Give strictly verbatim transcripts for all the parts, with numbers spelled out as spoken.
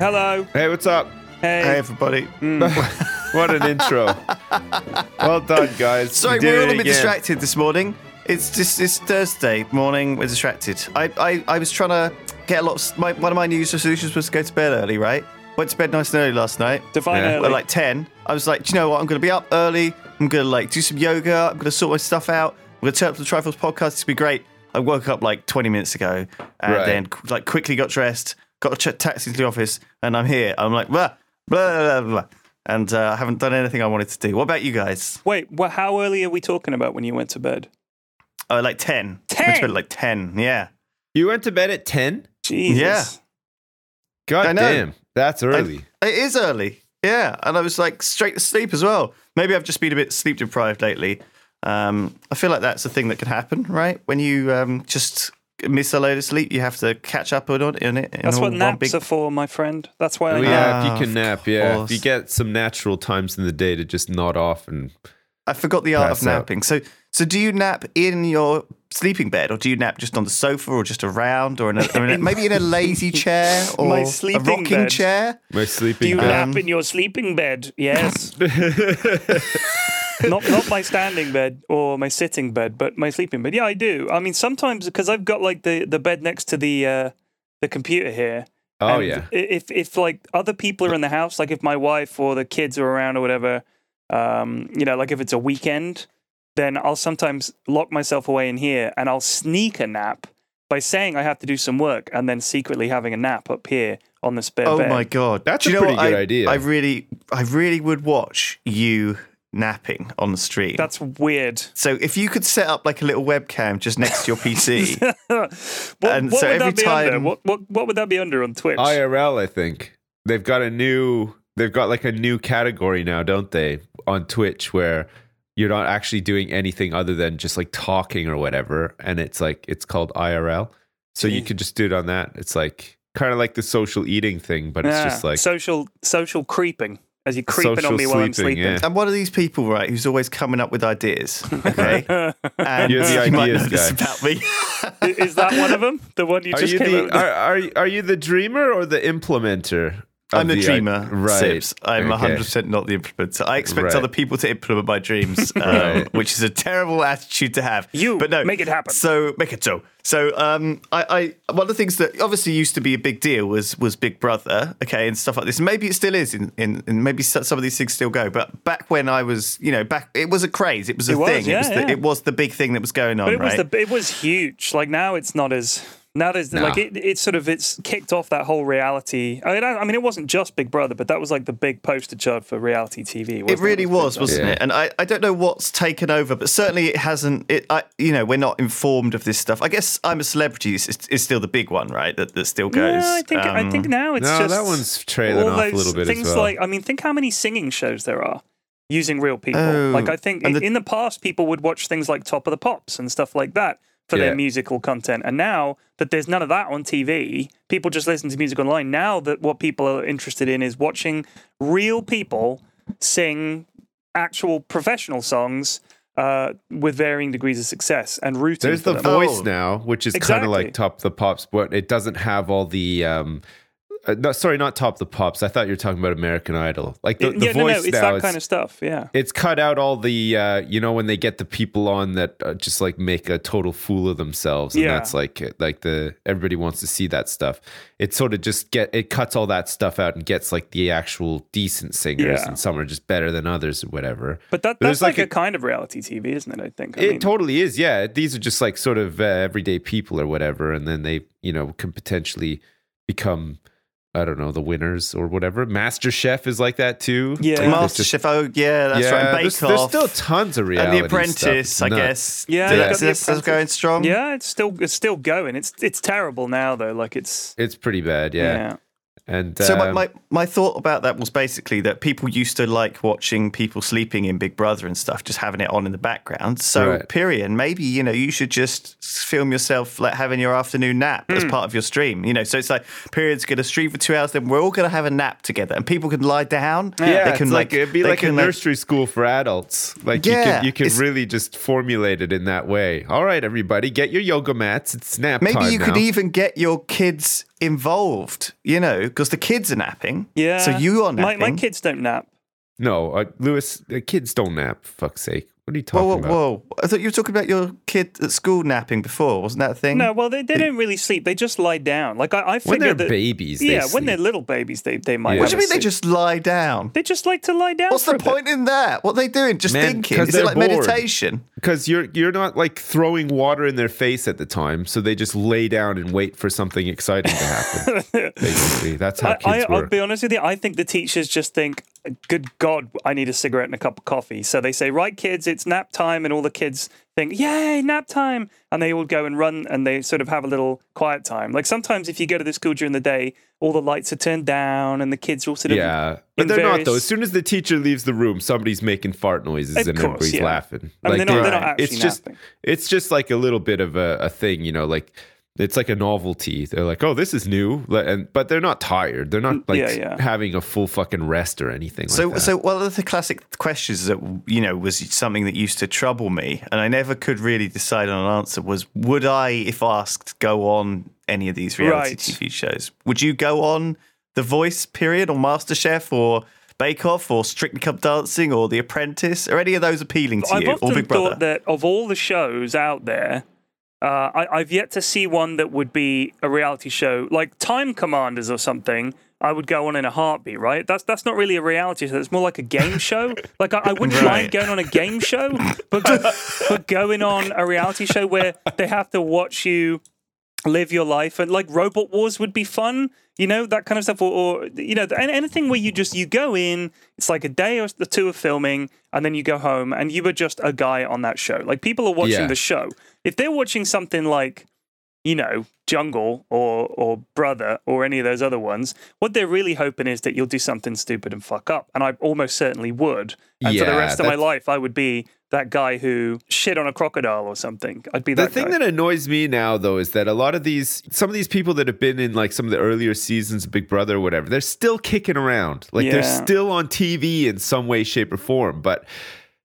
Hello. Hey, what's up? Hey. Hey, everybody. Mm. What an intro. Well done, guys. Sorry, we we're all a bit again. distracted this morning. It's just it's Thursday morning. We're distracted. I, I, I was trying to get a lot of... My, one of my New Year's resolutions was to go to bed early, right? Went to bed nice and early last night. Define yeah. early. At like ten. I was like, do you know what? I'm going to be up early. I'm going to like do some yoga. I'm going to sort my stuff out. I'm going to turn up to the Trifles podcast. It's going to be great. I woke up like twenty minutes ago and right. then like quickly got dressed. Got a taxi to the office, and I'm here. I'm like, blah, blah, blah, blah. And uh, I haven't done anything I wanted to do. What about you guys? Wait, well, how early are we talking about when you went to bed? Oh, uh, like ten. ten? I went to bed at like ten, yeah. You went to bed at ten? Jesus. Yeah. God damn, that's early. I, it is early, yeah. And I was like straight to sleep as well. Maybe I've just been a bit sleep deprived lately. Um, I feel like that's a thing that could happen, right? When you um, just... miss a load of sleep, you have to catch up on it. In it in That's what naps big... are for, my friend. That's why I nap. Yeah, if you can nap, yeah. If you get some natural times in the day to just nod off and... I forgot the art of napping. Out. So so do you nap in your sleeping bed, or do you nap just on the sofa, or just around, or in a, or in a, maybe in a lazy chair, or my a rocking bed. chair? My sleeping do bed. Do you nap um, in your sleeping bed? Yes. Not not my standing bed or my sitting bed, but my sleeping bed. Yeah, I do. I mean, sometimes because I've got like the, the bed next to the uh, the computer here. Oh and yeah. If if like other people are in the house, like if my wife or the kids are around or whatever, um, you know, like if it's a weekend, then I'll sometimes lock myself away in here and I'll sneak a nap by saying I have to do some work and then secretly having a nap up here on the spare oh bed. Oh my god, that's do a pretty good I, idea. I really, I really would watch you. Napping on the stream. That's weird. So if you could set up like a little webcam just next to your P C. what, and what so would every that be time under? What, what what would that be under on Twitch? I R L, I think. They've got a new they've got like a new category now, don't they? On Twitch where you're not actually doing anything other than just like talking or whatever. And it's like it's called I R L. So Jeez. You could just do it on that. It's like kind of like the social eating thing, but yeah. It's just like social social creeping. As you're creeping Social on me while sleeping, I'm sleeping. Yeah. I'm one of these people, right, who's always coming up with ideas, okay? And you're the you ideas guy. About me. Is that one of them? The one you are just you came the, up with? Are, are, are you the dreamer or the implementer? I'm the, the dreamer, I- right. Sips. I'm okay. one hundred percent not the implementer. I expect right. other people to implement my dreams, um, right. which is a terrible attitude to have. You but no, make it happen. So make it so. So um, I, I one of the things that obviously used to be a big deal was was Big Brother, okay, and stuff like this. Maybe it still is, in, in, and maybe some of these things still go. But back when I was, you know, back it was a craze. It was a it thing. Was, yeah, it, was yeah. the, it was the big thing that was going on. But it right? was the, it was huge. Like now, it's not as. Now there's no. like it, it's sort of it's kicked off that whole reality. I mean, I, I mean, it wasn't just Big Brother, but that was like the big poster child for reality T V. Wasn't it really it? was, wasn't yeah. it? And I, I don't know what's taken over, but certainly it hasn't. It, I, you know, we're not informed of this stuff. I guess I'm a Celebrity is, is still the big one, right? That that still goes. No, I think um, I think now it's no, just that one's trailing off a little bit. Things as well. Like I mean, think how many singing shows there are using real people. Oh, like I think the, in the past, people would watch things like Top of the Pops and stuff like that. For yeah. their musical content. And now that there's none of that on T V, people just listen to music online. Now that what people are interested in is watching real people sing actual professional songs uh, with varying degrees of success and rooting There's for the them. Voice oh. now, which is exactly. kind of like Top of the Pops, but it doesn't have all the... Um, Uh, no, sorry, not Top the Pops. I thought you were talking about American Idol. Like the, it, the yeah, voice no, no, it's now, that it's, kind of stuff. Yeah, it's cut out all the uh, you know, when they get the people on that uh, just like make a total fool of themselves, and yeah. that's like like the everybody wants to see that stuff. It sort of just get it cuts all that stuff out and gets like the actual decent singers, yeah. and some are just better than others or whatever. But that but that's like, like a, a kind of reality T V, isn't it? I think I it mean, totally is. Yeah, these are just like sort of uh, everyday people or whatever, and then they you know can potentially become. I don't know, the winners or whatever. Master Chef is like that too. Yeah, like Master Chef. Oh, yeah, that's yeah, right. And Bake there's, Off. There's still tons of reality. And The Apprentice, stuff. I Nuts. guess. Yeah, yeah. Is this still going strong? Yeah, it's still it's still going. It's it's terrible now though. Like it's it's pretty bad. Yeah. yeah. And so um, my, my my thought about that was basically that people used to like watching people sleeping in Big Brother and stuff, just having it on in the background. So right. Pyrian, maybe you know you should just film yourself like having your afternoon nap mm. as part of your stream. You know, so it's like Pyrian's going to stream for two hours, then we're all going to have a nap together, and people can lie down. Yeah, they can, it's like, like it'd be like a nursery like, school for adults. Like yeah, you can you can really just formulate it in that way. All right, everybody, get your yoga mats. It's nap maybe time. Maybe you now. could even get your kids involved, you know, because the kids are napping. Yeah. So you are napping. My, my kids don't nap. No, uh, Lewis, the kids don't nap, for fuck's sake. What are you talking whoa, whoa, about? Whoa, I thought you were talking about your kid at school napping before. Wasn't that a thing? No, well, they, they, they don't really sleep. They just lie down. Like, I, I figure when they're that, babies, they Yeah, sleep. when they're little babies, they, they might yeah. What do you mean sleep? They just lie down? They just like to lie down. What's the point bit? in that? What are they doing? Just Man, thinking. Is it like bored. meditation? Because you're, you're not, like, throwing water in their face at the time, so they just lay down and wait for something exciting to happen. Basically, that's how kids I, I, work. I'll be honest with you, I think the teachers just think, good God, I need a cigarette and a cup of coffee. So they say, right, kids, it's nap time. And all the kids think, yay, nap time. And they all go and run and they sort of have a little quiet time. Like sometimes if you go to the school during the day, all the lights are turned down and the kids are all sort of... Yeah, but they're various... not though. As soon as the teacher leaves the room, somebody's making fart noises of and course, everybody's yeah. laughing. I mean, like, they're, not, they're not actually it's just, napping. It's just like a little bit of a, a thing, you know, like... It's like a novelty. They're like, oh, this is new. And, but they're not tired. They're not like yeah, yeah. having a full fucking rest or anything so, like that. So one of the classic questions that, you know, was something that used to trouble me and I never could really decide on an answer was, would I, if asked, go on any of these reality right. T V shows? Would you go on The Voice, period, or MasterChef or Bake Off or Strictly Come Dancing or The Apprentice? Are any of those appealing to I've you? I've often or Big Brother? thought that of all the shows out there, Uh, I, I've yet to see one that would be a reality show, like Time Commanders or something. I would go on in a heartbeat, right? That's that's not really a reality show. It's more like a game show. Like I, I wouldn't right. mind going on a game show, but but going on a reality show where they have to watch you live your life, and like Robot Wars would be fun, you know, that kind of stuff, or, or you know, anything where you just you go in, it's like a day or two of filming, and then you go home, and you were just a guy on that show. Like people are watching yeah. the show. If they're watching something like, you know, Jungle or or Brother or any of those other ones, what they're really hoping is that you'll do something stupid and fuck up, and I almost certainly would. And yeah, for the rest of my life, I would be that guy who shit on a crocodile or something. I'd be that guy. The thing that annoys me now, though, is that a lot of these, some of these people that have been in like some of the earlier seasons of Big Brother or whatever, they're still kicking around. Like yeah. they're still on T V in some way, shape or form. But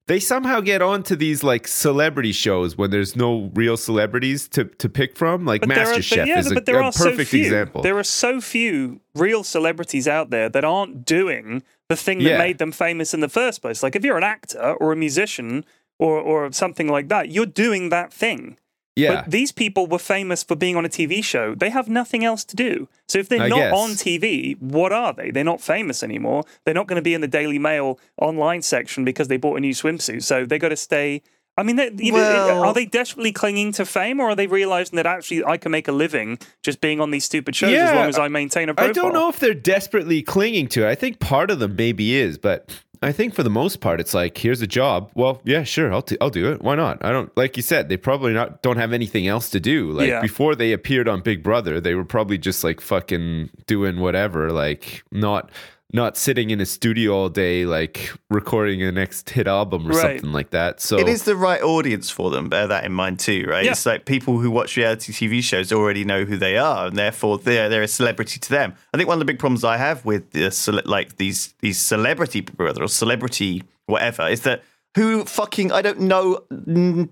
they somehow get onto these like celebrity shows when there's no real celebrities to, to pick from. Like MasterChef yeah, is a, a perfect so few, example. There are so few real celebrities out there that aren't doing the thing that yeah. made them famous in the first place. Like if you're an actor or a musician or or something like that, you're doing that thing. Yeah. But these people were famous for being on a T V show. They have nothing else to do. So if they're I not guess. on T V, what are they? They're not famous anymore. They're not going to be in the Daily Mail online section because they bought a new swimsuit. So they got to stay. I mean, you well, know, are they desperately clinging to fame, or are they realizing that actually I can make a living just being on these stupid shows yeah, as long as I maintain a profile? I don't know if they're desperately clinging to it. I think part of them maybe is, but I think for the most part, it's like, here's a job. Well, yeah, sure, I'll, t- I'll do it. Why not? I don't, like you said, they probably not don't have anything else to do. Like yeah. before they appeared on Big Brother, they were probably just like fucking doing whatever, like not not sitting in a studio all day, like recording the next hit album or right. something like that. So it is the right audience for them. Bear that in mind too, right? Yeah. It's like people who watch reality T V shows already know who they are, and therefore they're they're a celebrity to them. I think one of the big problems I have with the cele- like these these celebrity brother or celebrity whatever is that who fucking I don't know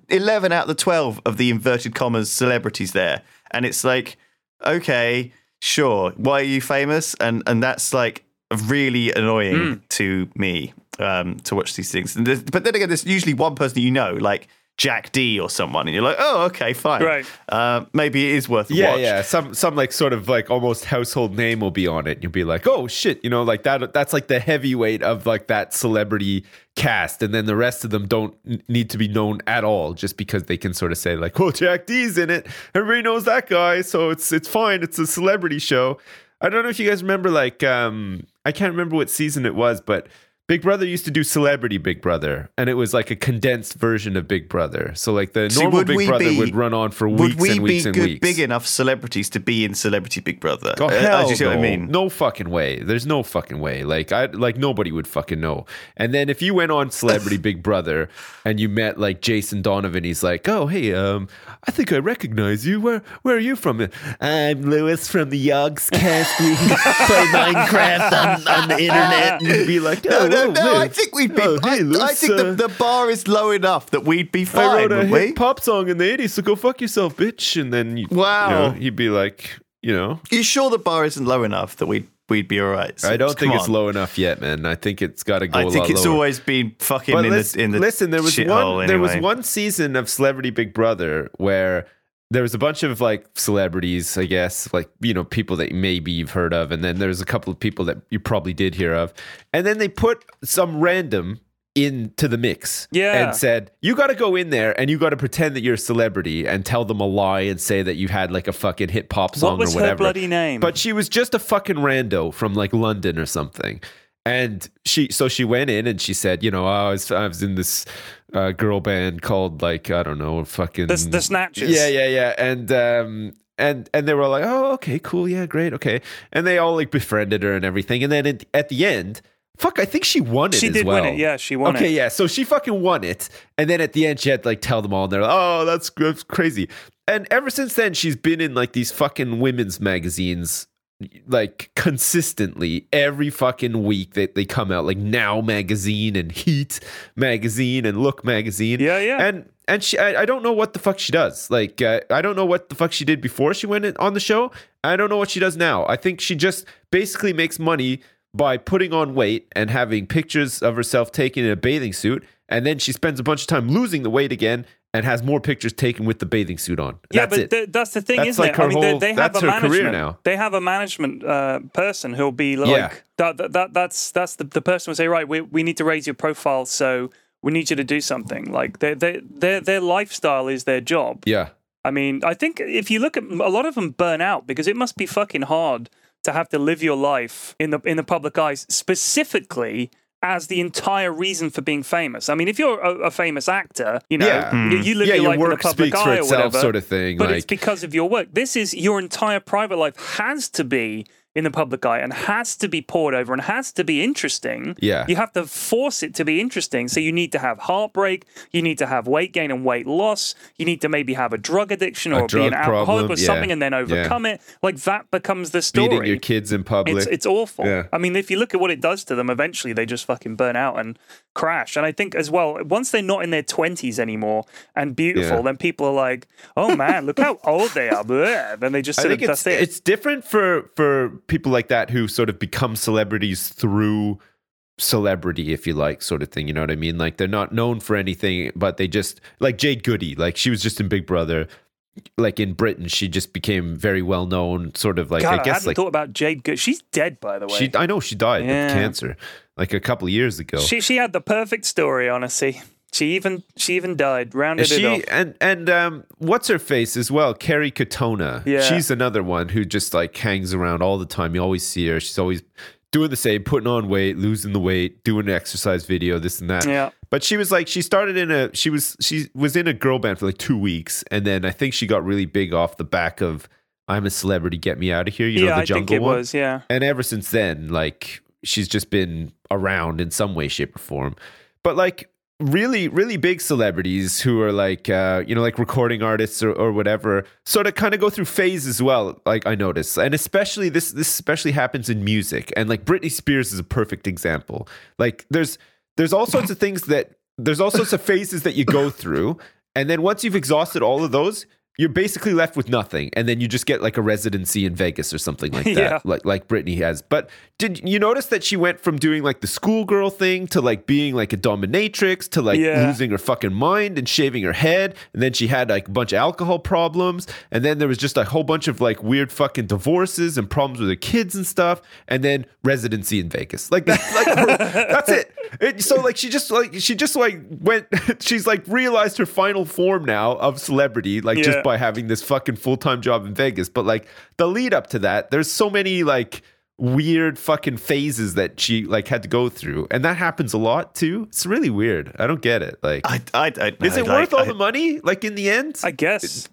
eleven out of the twelve of the inverted commas celebrities there, and it's like okay. sure, why are you famous? And and that's like really annoying mm. to me um, to watch these things. And but then again, there's usually one person you know, like Jack D or someone, and you're like, oh, okay, fine. Right. Uh, maybe it is worth a yeah, watch. Yeah, yeah. Some, some like sort of like almost household name will be on it. You'll be like, oh, shit, you know, like that. That's like the heavyweight of like that celebrity cast. And then the rest of them don't need to be known at all just because they can sort of say like, oh, Jack D's in it. Everybody knows that guy. So it's it's fine. It's a celebrity show. I don't know if you guys remember, like, um, I can't remember what season it was, but Big Brother used to do Celebrity Big Brother, and it was like a condensed version of Big Brother. So like the See, normal Big Brother be, would run on for weeks we and weeks and good, weeks. Would we be big enough celebrities to be in Celebrity Big Brother? Oh, hell uh, do you see no. what I mean? No fucking way. There's no fucking way. Like I like nobody would fucking know. And then if you went on Celebrity Big Brother and you met like Jason Donovan, he's like, oh, hey, um, I think I recognize you. Where where are you from? I'm Lewis from the Yogs cast. We play Minecraft on, on the internet. And you'd be like, oh, no, no, no, I think we'd be. Oh, hey, I, I think uh, the, the bar is low enough that we'd be fine. I wrote a hit pop song in the eighties, so go fuck yourself, bitch. And then you, wow, you know, you'd be like, you know, you sure the bar isn't low enough that we'd we'd be all right? So I don't think on. it's low enough yet, man. I think it's got to go. I a lot I think it's lower. always been fucking but in the in the listen. There was one. Anyway. There was one season of Celebrity Big Brother where there was a bunch of like celebrities, I guess, like, you know, people that maybe you've heard of. And then there's a couple of people that you probably did hear of. And then they put some random into the mix yeah. and said, you got to go in there and you got to pretend that you're a celebrity and tell them a lie and say that you had like a fucking hit pop song or whatever. What was her bloody name? But she was just a fucking rando from like London or something. And she, so she went in and she said, you know, oh, I was, I was in this uh, girl band called like, I don't know, fucking the, the Snatches. Yeah, yeah, yeah. And, um, and, and they were like, oh, okay, cool. Yeah, great. Okay. And they all like befriended her and everything. And then at, at the end, fuck, I think she won it. She did as well. win it. Yeah, she won okay, it. Okay, yeah. So she fucking won it. And then at the end, she had to like tell them all. And they're like, oh, that's, that's crazy. And ever since then, she's been in like these fucking women's magazines like consistently every fucking week that they, they come out, like Now Magazine and Heat Magazine and Look Magazine. Yeah, yeah. And and she, I, I don't know what the fuck she does. Like, uh, I don't know what the fuck she did before she went in, on the show. I don't know what she does now. I think she just basically makes money by putting on weight and having pictures of herself taken in a bathing suit. And then she spends a bunch of time losing the weight again and has more pictures taken with the bathing suit on. Yeah, that's but it. The, that's the thing, that's isn't like it? I mean, whole, they, they have a management. Now. They have a management uh, person who'll be like, yeah. that, that, that, that's that's the, the person will say, right, we we need to raise your profile, so we need you to do something. Like they, they, their their lifestyle is their job. Yeah. I mean, I think if you look at a lot of them burn out because it must be fucking hard to have to live your life in the in the public eye, specifically as the entire reason for being famous. I mean, if you're a, a famous actor, you know, yeah. mm. you, you live yeah, your, your life work in the public eye for itself, or whatever, sort of thing. But like, it's because of your work. This is your entire private life has to be in the public eye and has to be poured over and has to be interesting. Yeah. You have to force it to be interesting. So you need to have heartbreak. You need to have weight gain and weight loss. You need to maybe have a drug addiction or a drug be an alcoholic problem. or something yeah. and then overcome yeah. it. Like that becomes the story. Beating your kids in public. It's, it's awful. Yeah. I mean, if you look at what it does to them, eventually they just fucking burn out and crash. And I think as well, once they're not in their twenties anymore and beautiful, yeah. then people are like, oh man, look how old they are. Then they just sit and dust it. It's different for, for people like that who sort of become celebrities through celebrity, if you like, sort of thing. You know what I mean? Like they're not known for anything, but they just, like Jade Goody, like she was just in Big Brother. Like in Britain, she just became very well known, sort of like, God, I guess I hadn't like thought about Jade Goody. She's dead, by the way. She, I know she died yeah. of cancer like a couple of years ago. She she had the perfect story, honestly. She even she even died, rounded she, it off. And, and um, what's her face as well? Kerry Katona. Yeah. She's another one who just like hangs around all the time. You always see her. She's always doing the same, putting on weight, losing the weight, doing an exercise video, this and that. Yeah. But she was like, she started in a, she was, she was in a girl band for like two weeks. And then I think she got really big off the back of I'm a Celebrity, Get Me Out of Here. You yeah, know, the I Jungle think it one. was, yeah. And ever since then, like, she's just been around in some way, shape, or form. But like, really, really big celebrities who are like, uh, you know, like recording artists or, or whatever, sort of kind of go through phase as well, like I notice. And especially this, this especially happens in music. And like Britney Spears is a perfect example. Like there's, there's all sorts of things that, there's all sorts of phases that you go through. And then once you've exhausted all of those, you're basically left with nothing, and then you just get like a residency in Vegas or something like that, yeah. like like Britney has. But did you notice that she went from doing like the schoolgirl thing to like being like a dominatrix to like yeah. losing her fucking mind and shaving her head, and then she had like a bunch of alcohol problems, and then there was just a whole bunch of like weird fucking divorces and problems with her kids and stuff, and then residency in Vegas. Like that, like her, that's it. it. So like she just like she just like went. She's like realized her final form now of celebrity, like yeah. just. by having this fucking full-time job in Vegas. But like the lead up to that, there's so many like weird fucking phases that she like had to go through, and that happens a lot too. It's really weird. I don't get it. Like I, I, I is know, it like, worth all I, the money like in the end? I guess it,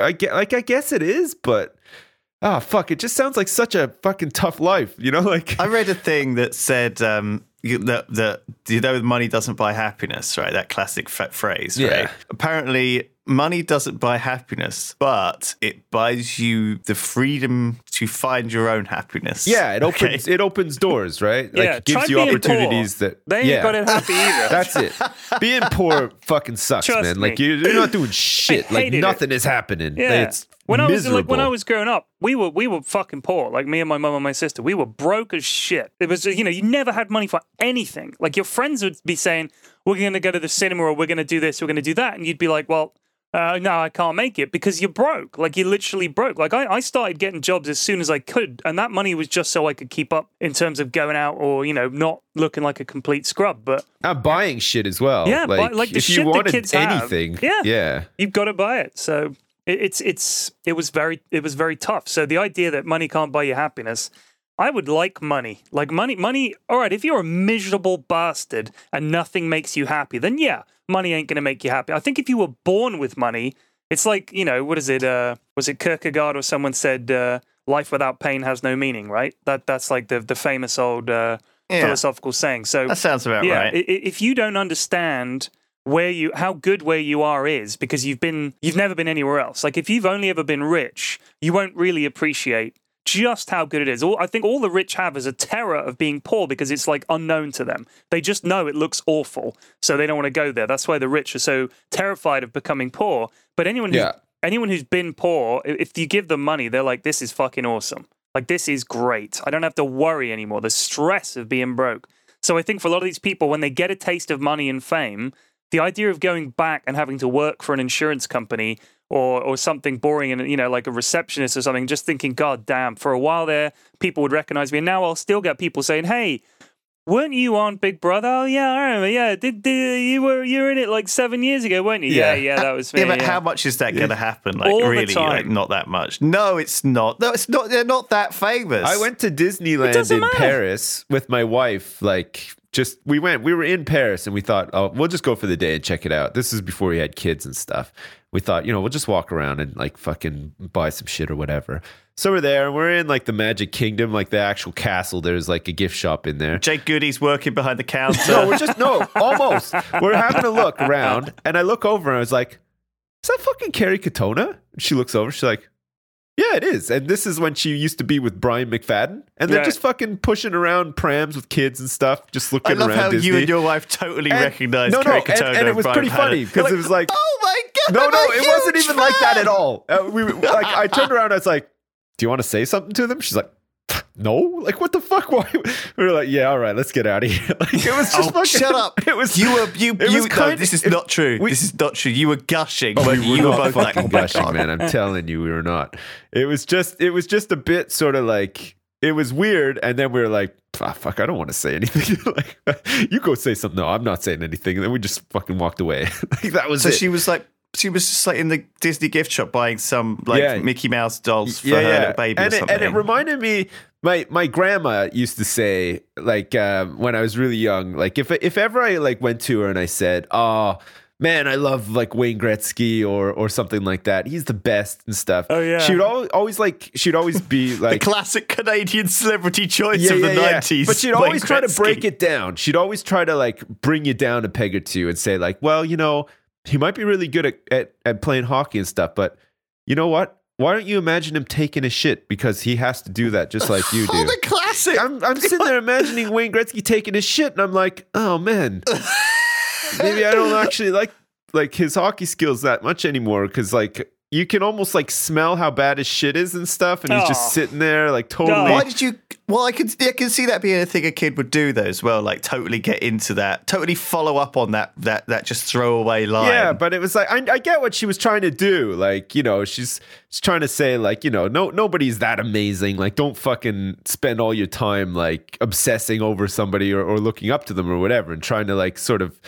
I get like I guess it is, but ah, oh, fuck, it just sounds like such a fucking tough life, you know? Like I read a thing that said um You, the, the, you know, money doesn't buy happiness, right? That classic fat phrase, yeah. right? Apparently, money doesn't buy happiness, but it buys you the freedom to find your own happiness. Yeah, it opens okay. it opens doors, right? Yeah, like, it gives you opportunities poor. that... They ain't yeah. got it happy either. That's it. Being poor fucking sucks, Trust man. Me. Like, you're, you're not doing shit. Like, nothing it. is happening. Yeah. Like, it's when miserable. I was, like, when I was growing up, We were we were fucking poor, like me and my mum and my sister. We were broke as shit. It was, you know, you never had money for anything. Like your friends would be saying, we're going to go to the cinema or we're going to do this, we're going to do that. And you'd be like, well, uh, no, I can't make it because you're broke. Like you're literally broke. Like I, I started getting jobs as soon as I could. And that money was just so I could keep up in terms of going out or, you know, not looking like a complete scrub. But I'm buying shit as well. Yeah, like, buy, like the if shit you wanted the kids anything, have, yeah, yeah, you've got to buy it. So... It's it's it was very it was very tough. So the idea that money can't buy you happiness, I would like money. Like money, money. All right, if you're a miserable bastard and nothing makes you happy, then yeah, money ain't gonna make you happy. I think if you were born with money, it's like, you know, what is it? Uh, was it Kierkegaard or someone said uh, life without pain has no meaning, right? That that's like the the famous old uh, yeah. philosophical saying. So that sounds about yeah, right. If you don't understand where you how good where you are is because you've been you've never been anywhere else. Like if you've only ever been rich, you won't really appreciate just how good it is. All, I think all the rich have is a terror of being poor because it's like unknown to them. They just know it looks awful, so they don't want to go there. That's why the rich are so terrified of becoming poor. But anyone who's, yeah. anyone who's been poor, if you give them money, they're like, this is fucking awesome. Like this is great. I don't have to worry anymore. The stress of being broke. So I think for a lot of these people, when they get a taste of money and fame, the idea of going back and having to work for an insurance company or or something boring and, you know, like a receptionist or something, just thinking, God damn, for a while there, people would recognize me. And now I'll still get people saying, hey, weren't you on Big Brother? Oh, yeah, I remember. Yeah, did, did, you were you were in it like seven years ago, weren't you? Yeah, yeah, yeah that was me. Yeah, but yeah. how much is that going to happen? Like, All really, the time. Like, not that much. No, it's not. No, it's not. They're not that famous. I went to Disneyland in matter. Paris with my wife, like... Just we went, we were in Paris and we thought, oh, we'll just go for the day and check it out. This is before we had kids and stuff. We thought, you know, we'll just walk around and like fucking buy some shit or whatever. So we're there and we're in like the Magic Kingdom, like the actual castle. There's like a gift shop in there. Jade Goody's working behind the counter. No, we're just, no, almost. We're having a look around and I look over and I was like, is that fucking Kerry Katona? She looks over, she's like, yeah, it is. And this is when she used to be with Brian McFadden. And they're right. just fucking pushing around prams with kids and stuff, just looking around Disney. I love how Disney. you and your wife totally and, recognized no, no, Kerry Katona and, and it was pretty funny because it was like, oh my God, no, no, it wasn't even fan. like that at all. Uh, we like, I turned around and I was like, do you want to say something to them? She's like, no, like what the fuck? Why? We were like, yeah, all right, let's get out of here. Like, it was just oh, fucking, shut up. It was you were you. you no, this is it, not true. We, this is not true. You were gushing. Oh, we you were, were both like oh gushing, God. man. I'm telling you, we were not. It was just, it was just a bit sort of like it was weird, and then we were like, ah, fuck, I don't want to say anything. Like, you go say something. No, I'm not saying anything. And then we just fucking walked away. Like that was. So it. she was like. She was just like in the Disney gift shop buying some like yeah. Mickey Mouse dolls for yeah, her yeah. little baby and or it, something. And it reminded me, my my grandma used to say, like um, when I was really young, like if if ever I like went to her and I said, oh man, I love like Wayne Gretzky or or something like that. He's the best and stuff. Oh yeah. She would always, always like she'd always be like the classic Canadian celebrity choice yeah, of the nineties. Yeah, yeah. But she'd Wayne always Gretzky. try to break it down. She'd always try to like bring you down a peg or two and say like, well, you know, he might be really good at, at, at playing hockey and stuff, but you know what? Why don't you imagine him taking a shit because he has to do that just like you do? Oh, the classic! I'm, I'm sitting there imagining Wayne Gretzky taking his shit, and I'm like, oh, man. Maybe I don't actually like like his hockey skills that much anymore because like you can almost like smell how bad his shit is and stuff, and he's oh. just sitting there like totally. Why did you? Well, I can I can see that being a thing a kid would do though as well, like totally get into that, totally follow up on that that that just throwaway line. Yeah, but it was like I, I get what she was trying to do, like you know she's she's trying to say like you know no nobody's that amazing, like don't fucking spend all your time like obsessing over somebody or, or looking up to them or whatever, and trying to like sort of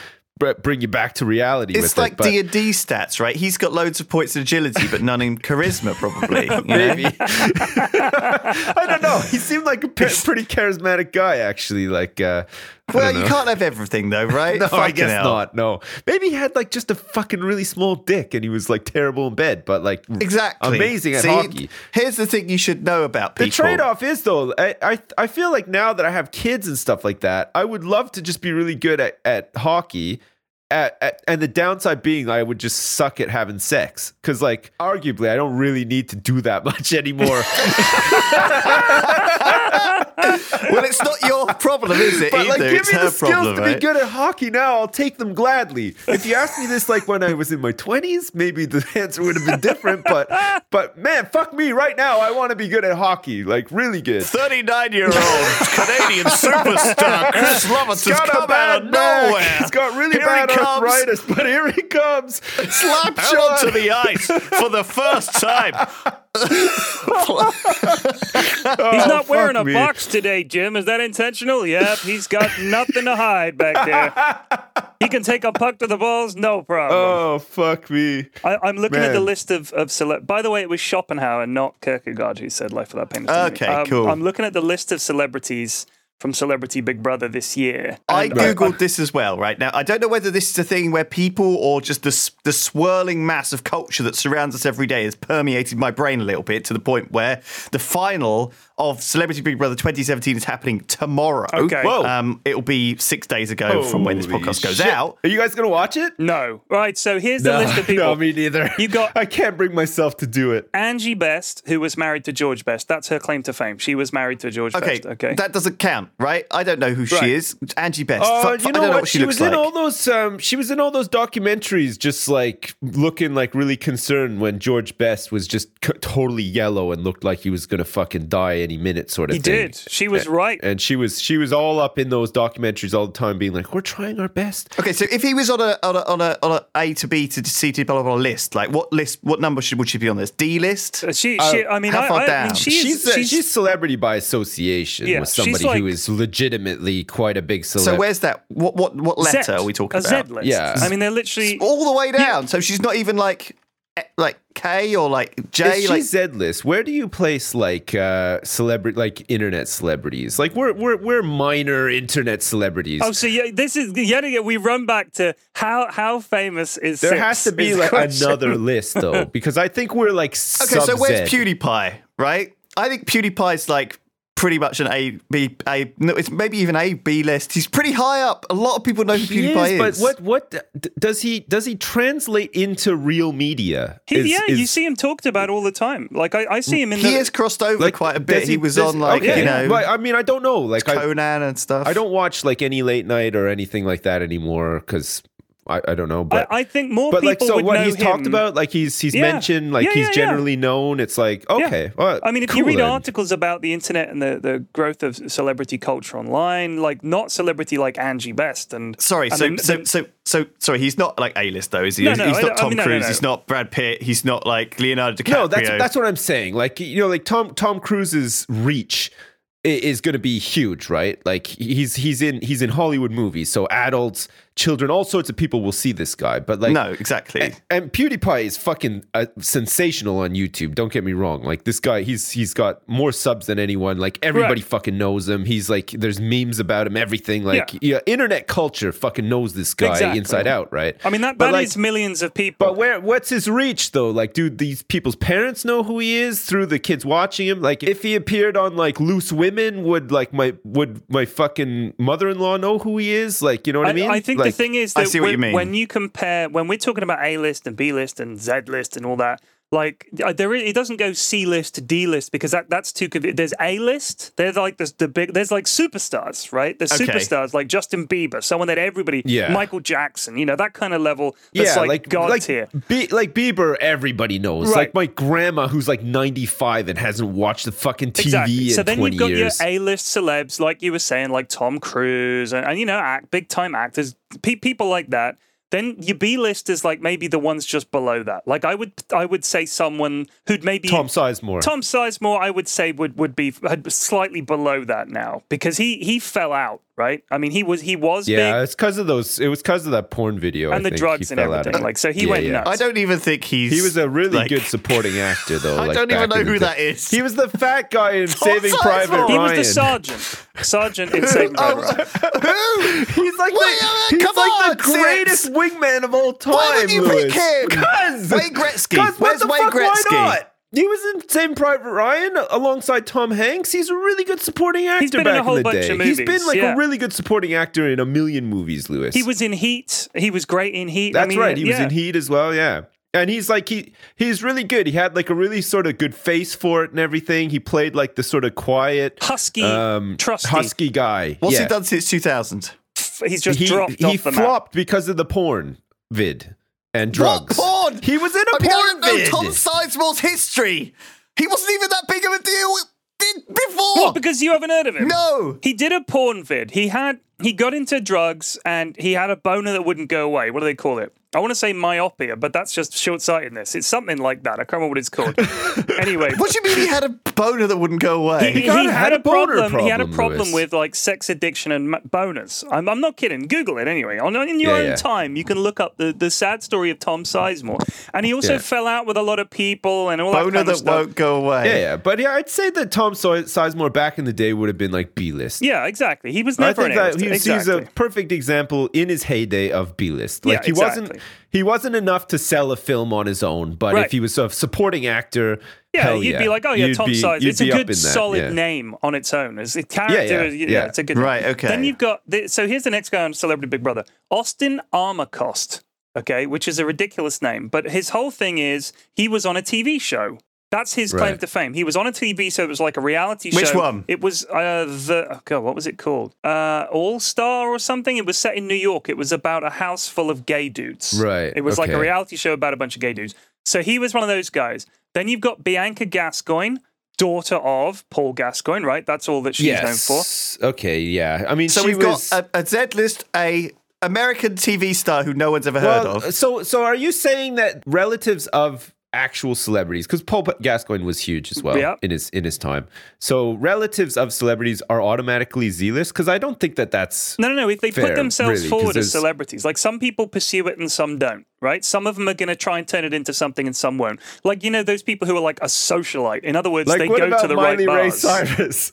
bring you back to reality. It's with like it, D and D stats, right? He's got loads of points in agility, but none in charisma, probably. Maybe. I don't know. He seemed like a p- pretty charismatic guy, actually. Like, uh, well, you can't have everything, though, right? No, Fucking I guess hell. not. No, maybe he had like just a fucking really small dick, and he was like terrible in bed, but like exactly amazing at See, hockey. Here's the thing you should know about people. The trade-off is though, I, I I feel like now that I have kids and stuff like that, I would love to just be really good at at hockey. At, at, and the downside being I would just suck at having sex because like arguably I don't really need to do that much anymore. Well, it's not your problem, is it? But either. Like, give it's me the skills problem, to right? be good at hockey now. I'll take them gladly. If you asked me this like when I was in my twenties, maybe the answer would have been different. But but man, fuck me right now. I want to be good at hockey, like really good. thirty-nine-year-old Canadian superstar Chris Lovitz has come out of back. nowhere. He's got really here bad arthritis, but here he comes, slap shot to the ice for the first time. oh, he's not wearing a me. box today, Jim. Is that intentional? Yep, he's got nothing to hide back there. He can take a puck to the balls, no problem. Oh, fuck me. I, I'm looking Man. at the list of, of cele- By the way, it was Schopenhauer, not Kierkegaard, who said Life Without Pain. Okay, um, cool. I'm looking at the list of celebrities from Celebrity Big Brother this year. I Googled I, this as well, right? Now, I don't know whether this is a thing where people or just the, the swirling mass of culture that surrounds us every day has permeated my brain a little bit to the point where the final of Celebrity Big Brother twenty seventeen is happening tomorrow. Okay. Whoa. Um, it'll be six days ago Holy from when this podcast goes shit. out. Are you guys going to watch it? No. Right, so here's the no, list of people. No, me neither. You got I can't bring myself to do it. Angie Best, who was married to George Best. That's her claim to fame. She was married to George okay, Best. Okay, that doesn't count. Right, I don't know who right. she is. Angie Best. Uh, F- you know I don't what? know what she, she looks was in like. all those. Um, she was in all those documentaries, just like looking like really concerned when George Best was just c- totally yellow and looked like he was gonna fucking die any minute, sort of he thing. He did. She was and, right, and she was she was all up in those documentaries all the time, being like, "We're trying our best." Okay, so if he was on a on a on a, on a, a to B to C to blah blah blah list, like what list? What number should would she be on this? D list? Uh, she, uh, she. I mean, how I, far I, down? I mean, she's, she's, she's, she's she's celebrity by association yeah, with somebody like, who is. legitimately quite a big celebrity. So where's that? What what what letter Z, are we talking a about? Z list. Yeah, I mean they're literally it's all the way down. You, so she's not even like like K or like J. Like Z list. Where do you place like uh, celebrity like internet celebrities? Like we're we're we're minor internet celebrities. Oh, so yeah, this is yet again we run back to how how famous is there six, has to be like question. another list though because I think we're like okay. Sub-Z. So where's PewDiePie? Right, I think PewDiePie's like. Pretty much an A, B, A, no, it's maybe even A, B list. He's pretty high up. A lot of people know who PewDiePie is. But what, what does he, does he translate into real media? He, is, yeah, is, you see him talked about all the time. Like I, I see him in. He the, has crossed over like, quite a bit. He, he was does, on like okay. you know. But, I mean, I don't know. Like Conan I, and stuff. I don't watch like any late night or anything like that anymore because. I, I don't know, but I, I think more but people like, so would what know he's him. talked about, like he's he's yeah. mentioned, like yeah, yeah, he's generally yeah. known. It's like okay, yeah. well, I mean, if cool you read then. articles about the internet and the, the growth of celebrity culture online, like not celebrity like Angie Best and sorry, and so, then, so so so sorry, he's not like A-list though, is he? No, no, he's not Tom I mean, Cruise, no, no, no. he's not Brad Pitt, he's not like Leonardo DiCaprio. No, that's that's what I'm saying. Like you know, like Tom Tom Cruise's reach. Is going to be huge, right? Like he's he's in he's in Hollywood movies, so adults, children, all sorts of people will see this guy. But like, no, exactly. And, and PewDiePie is fucking uh, sensational on YouTube. Don't get me wrong. Like this guy, he's he's got more subs than anyone. Like everybody right. fucking knows him. He's like, there's memes about him. Everything. Like, yeah, yeah internet culture fucking knows this guy exactly. inside out, right? I mean, that but that like, is millions of people. But where what's his reach though? Like, do these people's parents know who he is through the kids watching him? Like, if he appeared on like Loose Women. Women would like my would my fucking mother-in-law know who he is? Like, you know what I, I mean? I think like, the thing is that I see what you mean. When you compare, when we're talking about A list and B list and Z list and all that, Like, there is, it doesn't go C list to D list because that, that's too conv- There's A list. There's like there's the big. There's like superstars, right? There's okay. superstars like Justin Bieber, someone that everybody, yeah. Michael Jackson, you know, that kind of level. That's yeah, like, like God like, tier. B- like Bieber, everybody knows. Right. Like my grandma who's like ninety-five and hasn't watched the fucking T V exactly. in so then twenty you've got years. Your A list celebs, like you were saying, like Tom Cruise and, and you know, act, big time actors, pe- people like that. Then your B list is like maybe the ones just below that. Like I would, I would say someone who'd maybe Tom Sizemore. Tom Sizemore, I would say would would be slightly below that now because he he fell out, right? I mean, he was he was yeah. Big. It's because of those. It was because of that porn video and I the think. drugs he and everything. Like so, he yeah, went yeah. nuts. I don't even think he's. He was a really like, good supporting actor, though. I like don't even know who that day. is. He was the fat guy in Saving Sizemore. Private Ryan. He was the sergeant. Sergeant in Saving Private Ryan. Who? He's like the, he's like on, the greatest. Six. Wingman of all time. Why would you Lewis? pick him? Because Wayne Gretzky. Where's Wayne Gretzky? Why not? He was in Saving Private Ryan alongside Tom Hanks. He's a really good supporting actor. He's been back in a whole in bunch day. of movies. He's been like yeah. a really good supporting actor in a million movies, Lewis. He was in Heat. He was great in Heat. That's I mean, right. He yeah. was in Heat as well. Yeah. And he's like, he he's really good. He had like a really sort of good face for it and everything. He played like the sort of quiet, husky, um, trusty, husky guy. What's yeah. he done since two thousand? He's just he, dropped he off the map. He flopped because of the porn vid and drugs. What porn? He was in a I porn mean, I vid. Know Tom Sizemore's history. He wasn't even that big of a deal before. What? Because you haven't heard of him? No. He did a porn vid. He had he got into drugs and he had a boner that wouldn't go away. What do they call it? I want to say myopia, but that's just short-sightedness. It's something like that. I can't remember what it's called. Anyway. What do you mean he had a boner that wouldn't go away? He, he, he had, had a problem, problem. He had a problem Lewis. with like sex addiction and boners. I'm, I'm not kidding. Google it anyway. On in your yeah, own yeah. time, you can look up the, the sad story of Tom Sizemore. And he also yeah. fell out with a lot of people and all boner that kind of stuff. Boner that won't go away. Yeah, yeah. But yeah, I'd say that Tom Sizemore back in the day would have been like B-list. Yeah, exactly. He was never I think an that he, exactly. He's a perfect example in his heyday of B-list. Like yeah, he exactly. wasn't. He wasn't enough to sell a film on his own, but right. if he was a supporting actor, yeah, you'd yeah. be like, oh yeah, you'd Tom Sizemore. It's a good, solid yeah. name on its own. It's a character. Yeah, yeah, yeah. yeah, it's a good. Right. Okay. Then you've got the, so here's the next guy on Celebrity Big Brother, Austin Armacost. Okay, which is a ridiculous name, but his whole thing is he was on a T V show. That's his claim right. to fame. He was on a T V, so it was like a reality Which show. Which one? It was uh, the, oh God, what was it called? Uh, All Star or something? It was set in New York. It was about a house full of gay dudes. Right. It was okay. like a reality show about a bunch of gay dudes. So he was one of those guys. Then you've got Bianca Gascoigne, daughter of Paul Gascoigne, right? That's all that she's yes. known for. Okay, yeah. I mean, so she we've was... got a, a Z-list, a... American T V star who no one's ever heard well, of. So, so are you saying that relatives of actual celebrities, because Paul Gascoigne was huge as well yep. in his in his time. So relatives of celebrities are automatically Z-list? Because I don't think that that's No, no, no. If they fair, put themselves really, forward as celebrities, like some people pursue it and some don't, right? Some of them are going to try and turn it into something and some won't. Like, you know, those people who are like a socialite. In other words, like, they go to the Miley right bars. Miley Cyrus?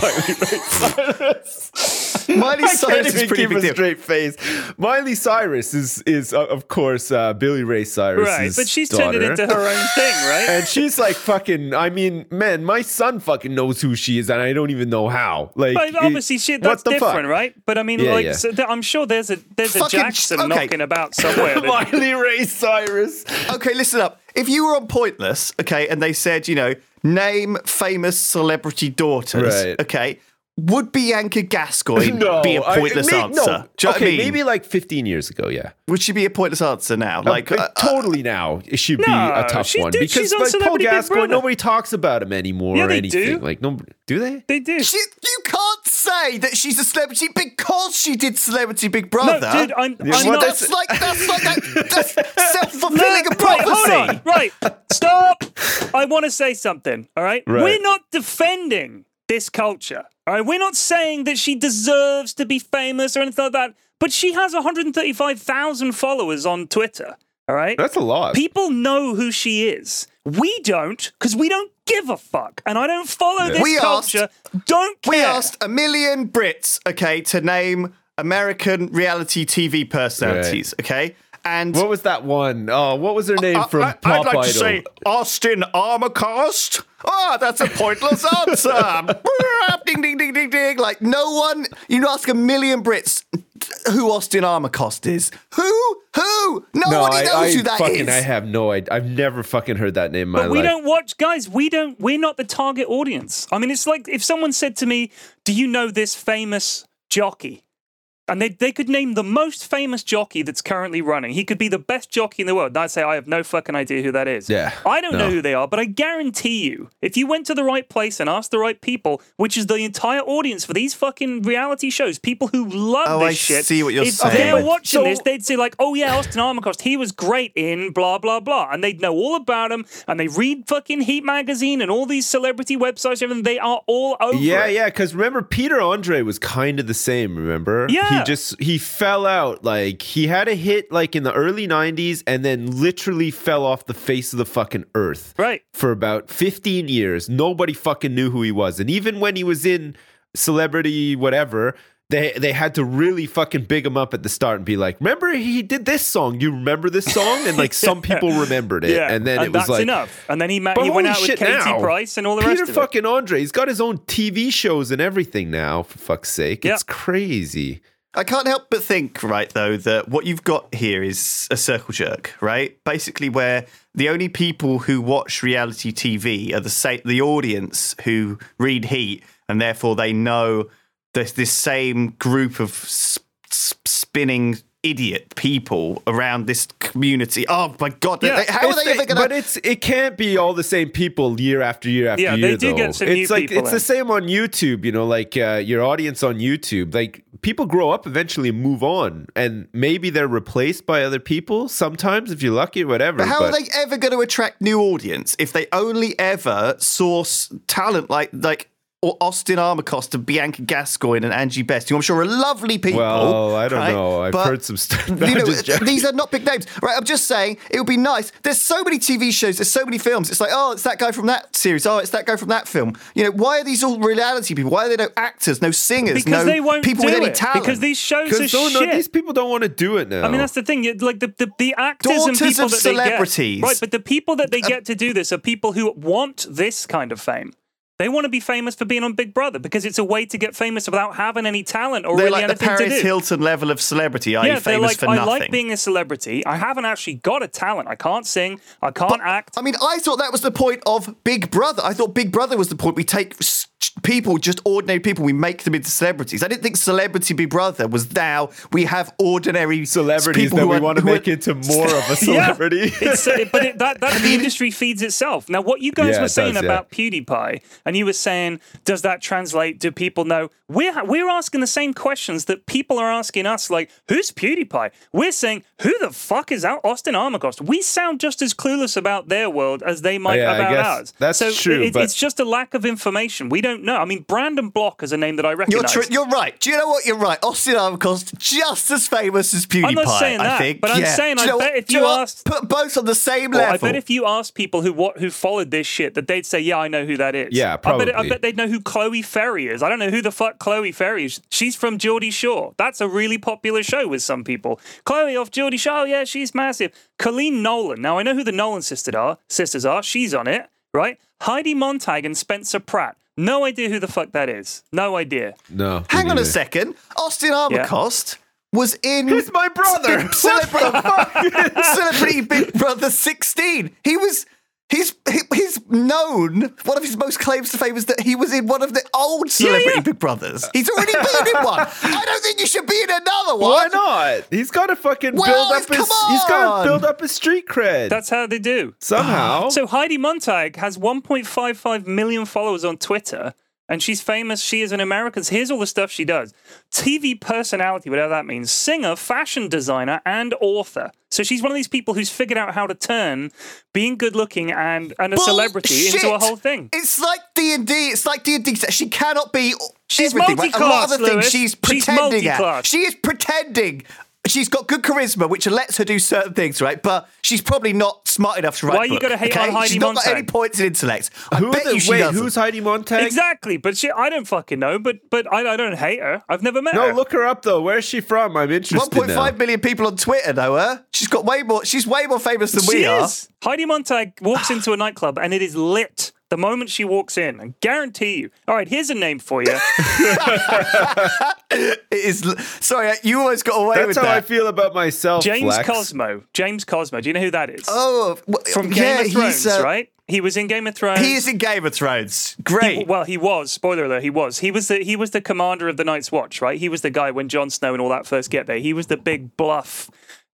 Miley Cyrus. Miley Cyrus is pretty big deal. Straight face. Miley Cyrus is, is uh, of course, uh, Billy Ray Cyrus. Right, but she's daughter. turned it into her own thing, right? And she's like fucking, I mean, man, my son fucking knows who she is and I don't even know how. Like, but obviously, it, she, that's different, fuck? right? But I mean, yeah, like, yeah. So th- I'm sure there's a, there's a Jackson okay. knocking about somewhere. Miley Ray Cyrus. Okay, listen up. If you were on Pointless, okay, and they said, you know, name famous celebrity daughters, right. okay, would Bianca Gascoigne no, be a pointless I, may, answer? No. Do you okay, know what I mean? Maybe like fifteen years ago, yeah. Would she be a pointless answer now? Like uh, totally now, she'd no, be a tough she one did, because like Paul Gascoigne, nobody talks about him anymore yeah, or anything. Do. Like, no, do they? They do. She, you can't say that she's a celebrity because she did Celebrity Big Brother. No, dude, I'm, I'm well, not. That's like that's like that, that's self-fulfilling no, a prophecy. Right, hold on. Right, stop. I want to say something. All right, right. We're not defending this culture. All right, we're not saying that she deserves to be famous or anything like that, but she has one hundred thirty-five thousand followers on Twitter. All right, that's a lot. People know who she is. We don't, because we don't give a fuck, and I don't follow yeah. this we culture. Asked, don't care. We asked a million Brits, okay, to name American reality T V personalities, right. okay. And what was that one? Oh, what was her name uh, from I, Pop Idol? I'd like Idol? to say Austin Armacost. Oh, that's a pointless answer. Ding, ding, ding, ding, ding. Like, no one, you ask a million Brits who Austin Armacost is. Who? Who? Nobody no, I, knows I who that fucking, is. I have no idea. I've never fucking heard that name in my but we life. Don't watch, guys, we don't, we're not the target audience. I mean, it's like if someone said to me, do you know this famous jockey? And they, they could name the most famous jockey that's currently running. He could be the best jockey in the world. And I'd say, I have no fucking idea who that is. Yeah, I don't no. know who they are, but I guarantee you, if you went to the right place and asked the right people, which is the entire audience for these fucking reality shows, people who love oh, this I shit. I see what you're if saying. If they're watching so, this, they'd say like, oh yeah, Austin Armacost, he was great in blah, blah, blah. And they'd know all about him. And they read fucking Heat Magazine and all these celebrity websites, everything. They are all over Yeah, it. yeah. Because remember, Peter Andre was kind of the same, remember? Yeah. He He just he fell out. Like he had a hit like in the early nineties and then literally fell off the face of the fucking earth. Right. For about fifteen years. Nobody fucking knew who he was. And even when he was in celebrity whatever, they they had to really fucking big him up at the start and be like, remember he did this song. You remember this song? And like some people remembered it. Yeah. And then and it was that's like enough. And then he, ma- he went out with Katie now, Price and all the Peter rest of it. Peter fucking Andre. He's got his own T V shows and everything now, for fuck's sake. Yep. It's crazy. I can't help but think, right, though, that what you've got here is a circle jerk, right? Basically where the only people who watch reality T V are the sa- the audience who read Heat, and therefore they know there's this same group of sp- sp- spinning idiot people around this community. Oh, my God. Yeah. They, how are they, they gonna... But it's, it can't be all the same people year after year after yeah, year, though. Yeah, they do though. get some it's new like, people. It's in. the same on YouTube, you know, like uh, your audience on YouTube. Like, people grow up eventually and move on, and maybe they're replaced by other people sometimes, if you're lucky, whatever. But how but... are they ever going to attract new audience if they only ever source talent like like... or Austin Armacost and Bianca Gascoigne and Angie Best, who I'm sure are lovely people. Well, I don't right? know. I've but, heard some stuff. No, you know, these are not big names. Right, I'm just saying it would be nice. There's so many T V shows. There's so many films. It's like, oh, it's that guy from that series. Oh, it's that guy from that film. You know, why are these all reality people? Why are there no actors, no singers, because no they won't people do with it. any talent? Because these shows are shit. No, these people don't want to do it now. I mean, that's the thing. Like, the, the, the actors Daughters and people of that celebrities. They get. Right, but the people that they get to do this are people who want this kind of fame. They want to be famous for being on Big Brother because it's a way to get famous without having any talent or they're really like anything to do. They're like the Paris Hilton level of celebrity, yeah, famous like, for I nothing. I like being a celebrity. I haven't actually got a talent. I can't sing. I can't but, act. I mean, I thought that was the point of Big Brother. I thought Big Brother was the point. We take people, just ordinary people, we make them into celebrities. I didn't think Celebrity Big Brother was now we have ordinary celebrities that we are, want to make are, into more of a celebrity. Yeah, it's, uh, but it, that, that the industry feeds itself. Now, what you guys yeah, were saying does, about yeah. PewDiePie... And you were saying, does that translate? Do people know? We're we're asking the same questions that people are asking us, like, who's PewDiePie? We're saying, who the fuck is out Austin Armacost? We sound just as clueless about their world as they might oh, yeah, about ours. That's so true. It, but... It's just a lack of information. We don't know. I mean, Brandon Block is a name that I recognize. You're, tr- you're right. Do you know what? You're right. Austin Armacost, just as famous as PewDiePie, I'm not saying that, I think. But yeah. I'm saying, do I bet what? if do you asked... Put both on the same well, level. I bet if you asked people who what, who followed this shit, that they'd say, yeah, I know who that is. Yeah. I bet, I bet they'd know who Chloe Ferry is. I don't know who the fuck Chloe Ferry is. She's from Geordie Shore. That's a really popular show with some people. Chloe off Geordie Shore, oh, yeah, she's massive. Colleen Nolan. Now, I know who the Nolan sister are, sisters are. She's on it, right? Heidi Montag and Spencer Pratt. No idea who the fuck that is. No idea. No. Hang neither. on a second. Austin Armacost... Yeah. was in... He's my brother! Celebrity, Celebrity Big Brother sixteen. He was... He's he, he's known, one of his most claims to fame is that he was in one of the old Celebrity yeah, yeah. Big Brothers. He's already been in one. I don't think you should be in another one. Why not? He's got to fucking well, build up his on. He's got to build up his street cred. That's how they do. Somehow. So Heidi Montag has one point five five million followers on Twitter. And she's famous. She is an American. Here's all the stuff she does. T V personality, whatever that means. Singer, fashion designer, and author. So she's one of these people who's figured out how to turn being good looking and, and a Bullshit. celebrity into a whole thing. It's like D and D. It's like D and D. She cannot be She's everything. Multi-class, right? A lot of the things she's pretending she's at. She is pretending. She's got good charisma, which lets her do certain things, right? But she's probably not smart enough to write. Why are you going to hate okay? on Heidi she's Montag? She's not got any points in intellect. I Who bet the, you she wait, doesn't. Who's Heidi Montag? Exactly, but she, I don't fucking know. But but I, I don't hate her. I've never met no, her. No, look her up though. Where's she from? I'm interested. one point five million people on Twitter know her. She's got way more. She's way more famous than she we is. are. Heidi Montag walks into a nightclub and it is lit. the moment she walks in. I guarantee you. All right, here's a name for you. It is, sorry, you always got away That's with that. That's how I feel about myself, James Flex. Cosmo. James Cosmo. Do you know who that is? Oh, well, from Game yeah, of Thrones, uh, right? He was in Game of Thrones. He is in Game of Thrones. Great. He, well, he was. Spoiler alert, he was. He was the he was the commander of the Night's Watch, right? He was the guy when Jon Snow and all that first get there. He was the big bluff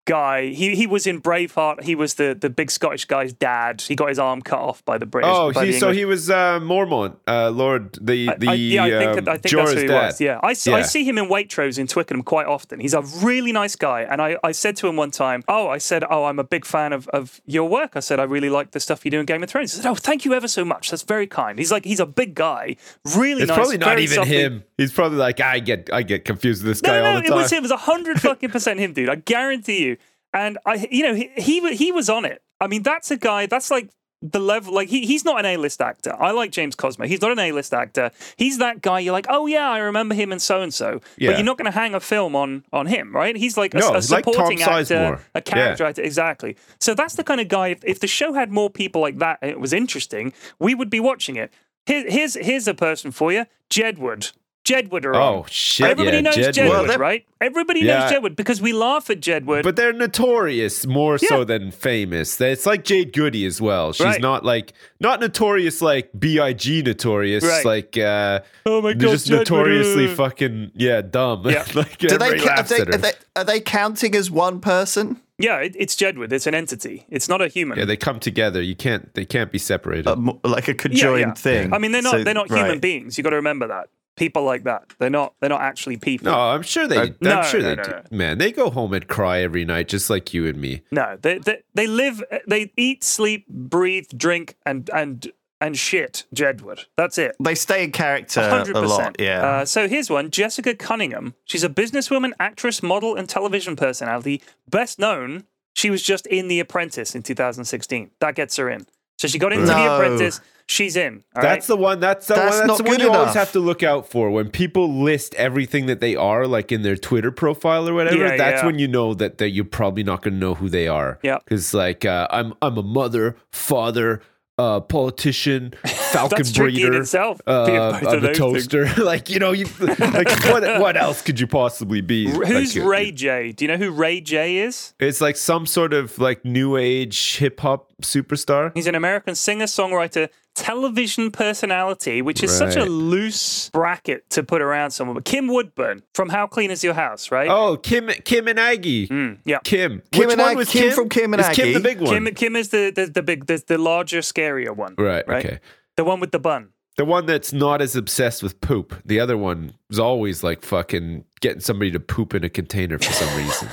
guy. He he was in Braveheart. He was the, the big Scottish guy's dad. He got his arm cut off by the British. Oh, he, the so he was uh, Mormont, uh, Lord, the the I, I, yeah, I think, that, I think that's who he dad. was. Yeah. I, yeah. I see him in Waitrose in Twickenham quite often. He's a really nice guy. And I, I said to him one time, oh, I said, oh, I'm a big fan of, of your work. I said, I really like the stuff you do in Game of Thrones. He said, oh, thank you ever so much. That's very kind. He's like, he's a big guy. Really it's nice. It's probably not even softly. him. He's probably like, I get I get confused with this no, guy no, all the time. No, no, it was him. It was one hundred fucking percent him, dude. I guarantee you. And I, you know, he, he he was on it. I mean, that's a guy. That's like the level. Like he he's not an A-list actor. I like James Cosmo. He's not an A-list actor. He's that guy. You're like, oh yeah, I remember him and so and so. But you're not going to hang a film on on him, right? He's like a, no, a supporting like actor, Sizemore. a character yeah. actor, exactly. So that's the kind of guy. If, if the show had more people like that, and it was interesting, we would be watching it. Here, here's here's a person for you, Jedward. Jedward are on. Oh, shit. Everybody yeah, knows Jedward, Jedward well, right? Everybody yeah. knows Jedward because we laugh at Jedward. But they're notorious more yeah. so than famous. It's like Jade Goody as well. She's right. not like, not notorious like B I G notorious. Right. Like, uh, oh my God, they're just Jedward. notoriously fucking, yeah, dumb. Yeah. like, Do they, are, they, are, they, are they counting as one person? Yeah, it, it's Jedward. It's an entity. It's not a human. Yeah, they come together. You can't, they can't be separated. Uh, like a conjoined yeah, yeah. thing. I mean, they're not, so, they're not human right. beings. You got to remember that. People like that, they're not. They're not actually people. No, I'm sure they. Uh, I'm no, sure no, they. No, no. Do. Man, they go home and cry every night, just like you and me. No, they they, they live. They eat, sleep, breathe, drink, and and and shit. Jedward. That's it. They stay in character one hundred percent. A lot. Yeah. Uh, so here's one: Jessica Cunningham. She's a businesswoman, actress, model, and television personality. Best known, she was just in The Apprentice in two thousand sixteen. That gets her in. So she got into no. The Apprentice. She's in. All that's right? the one. That's the that's one. That's the one you enough. always have to look out for when people list everything that they are, like in their Twitter profile or whatever. Yeah, that's yeah. when you know that, that you're probably not going to know who they are. Yeah, because like uh, I'm I'm a mother, father, uh, politician, falcon that's breeder, in itself, uh, I'm a toaster. like you know, you like what what else could you possibly be? Who's like, Ray uh, J? Do you know who Ray J is? It's like some sort of like new age hip hop superstar. He's an American singer songwriter. Television personality, which is right. such a loose bracket to put around someone. But Kim Woodburn from How Clean Is Your House, right? Oh, Kim, Kim and Aggie. Mm, yeah, Kim. Kim which and one was Kim, Kim from Kim and is Aggie? Kim the big one. Kim, Kim is the the, the big, the, the larger, scarier one. Right, right. Okay. The one with the bun. The one that's not as obsessed with poop. The other one is always like fucking getting somebody to poop in a container for some reason.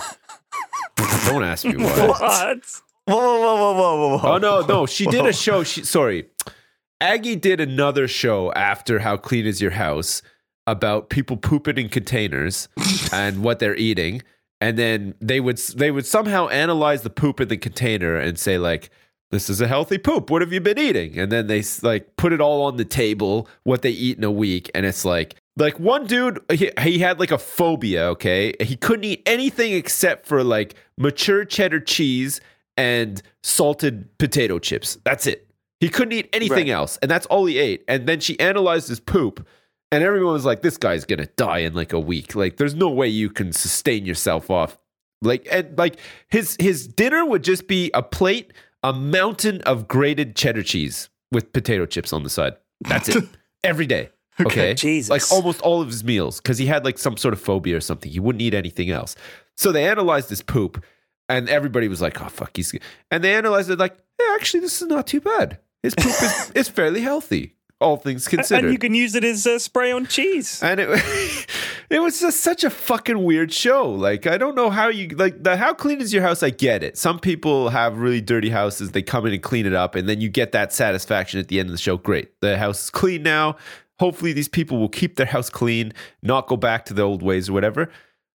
Don't ask me why. What? Whoa, whoa, whoa, whoa, whoa! Oh no, no. She did a show. She sorry. Aggie did another show after How Clean Is Your House about people pooping in containers and what they're eating. And then they would they would somehow analyze the poop in the container and say, like, this is a healthy poop. What have you been eating? And then they, like, put it all on the table, what they eat in a week. And it's like, like one dude, he, he had, like, a phobia, okay? He couldn't eat anything except for, like, mature cheddar cheese and salted potato chips. That's it. He couldn't eat anything right. else, and that's all he ate. And then she analyzed his poop, and everyone was like, this guy's going to die in, like, a week. Like, there's no way you can sustain yourself off. Like, and like his his dinner would just be a plate, a mountain of grated cheddar cheese with potato chips on the side. That's it. Every day. Okay? Jesus. Like, almost all of his meals, because he had, like, some sort of phobia or something. He wouldn't eat anything else. So they analyzed his poop, and everybody was like, oh, fuck, he's... And they analyzed it like, yeah, actually, this is not too bad. His poop is, is fairly healthy, all things considered. And you can use it as a spray on cheese. And it, it was just such a fucking weird show. Like, I don't know how you, like, the how clean is your house? I get it. Some people have really dirty houses. They come in and clean it up. And then you get that satisfaction at the end of the show. Great. The house is clean now. Hopefully these people will keep their house clean, not go back to the old ways or whatever.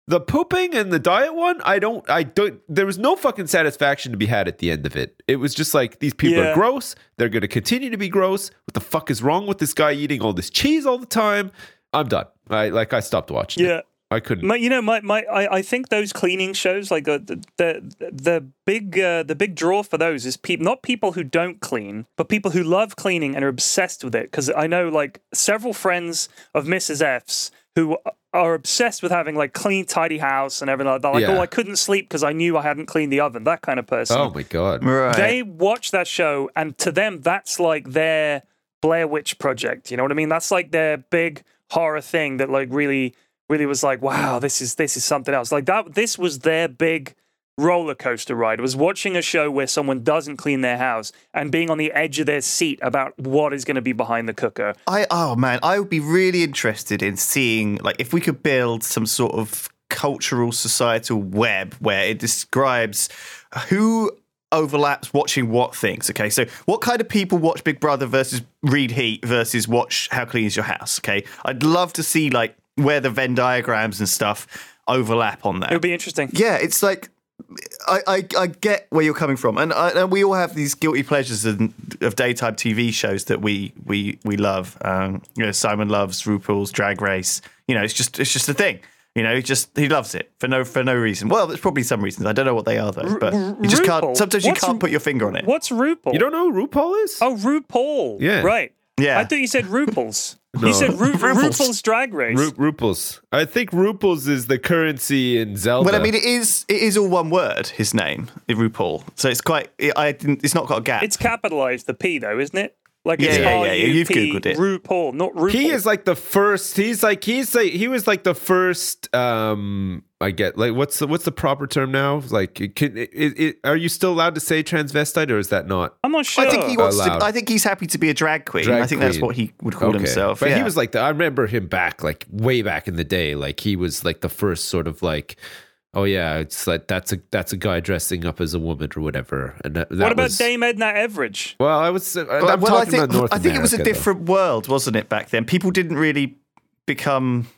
The pooping and the diet one, I don't, I don't, there was no fucking satisfaction to be had at the end of it. It was just like, these people yeah. are gross. They're going to continue to be gross. What the fuck is wrong with this guy eating all this cheese all the time? I'm done. I, like, I stopped watching yeah. it. I couldn't. My, you know, my my I, I think those cleaning shows, like uh, the the the big uh, the big draw for those is people, not people who don't clean, but people who love cleaning and are obsessed with it. Because I know like several friends of Missus F's who are obsessed with having like clean, tidy house and everything like that. Like, yeah. oh, I couldn't sleep because I knew I hadn't cleaned the oven. That kind of person. Oh my god! Right. They watch that show, and to them, that's like their Blair Witch Project. You know what I mean? That's like their big horror thing that like really. really was like, wow, this is this is something else. Like that, this was their big roller coaster ride, was watching a show where someone doesn't clean their house and being on the edge of their seat about what is going to be behind the cooker. I oh man, I would be really interested in seeing like if we could build some sort of cultural societal web where it describes who overlaps watching what things. Okay, so what kind of people watch Big Brother versus read Heat versus watch How Clean Is Your House? Okay, I'd love to see like where the Venn diagrams and stuff overlap on that. It would be interesting. Yeah, it's like, I, I, I get where you're coming from. And, I, and we all have these guilty pleasures of, of daytime T V shows that we we we love. Um, you know, Simon loves RuPaul's Drag Race. You know, it's just it's just a thing. You know, he just he loves it for no for no reason. Well, there's probably some reasons. I don't know what they are though. But you just RuPaul. can't. Sometimes you what's, can't put your finger on it. What's RuPaul? You don't know who RuPaul is? Oh, RuPaul. Yeah. Right. Yeah. I thought you said RuPaul's. No. You said Ru- RuPaul's. RuPaul's Drag Race. Ru- RuPaul's. I think RuPaul's is the currency in Zelda. Well, I mean, it is it is all one word. His name, RuPaul. So it's quite. It, I didn't, it's not got a gap. It's capitalized the P though, isn't it? Like yeah, it's yeah, R U P, yeah, yeah. You've googled it. RuPaul, not RuPaul. He is like the first. He's like he's like he was like the first. Um, I get like what's the what's the proper term now? Like, can, it, it, are you still allowed to say transvestite, or is that not? I'm not sure. I think he wants allowed. to. I think he's happy to be a drag queen. Drag I think queen. That's what he would call okay. himself. But yeah. he was like the, I remember him back like way back in the day. Like he was like the first sort of like. Oh yeah, it's like that's a that's a guy dressing up as a woman or whatever. And that, that what about was, Dame Edna Everage? Well, I was. Uh, well, I'm well, talking I think, about North I think America, it was a different though. world, wasn't it? Back then, people didn't really become.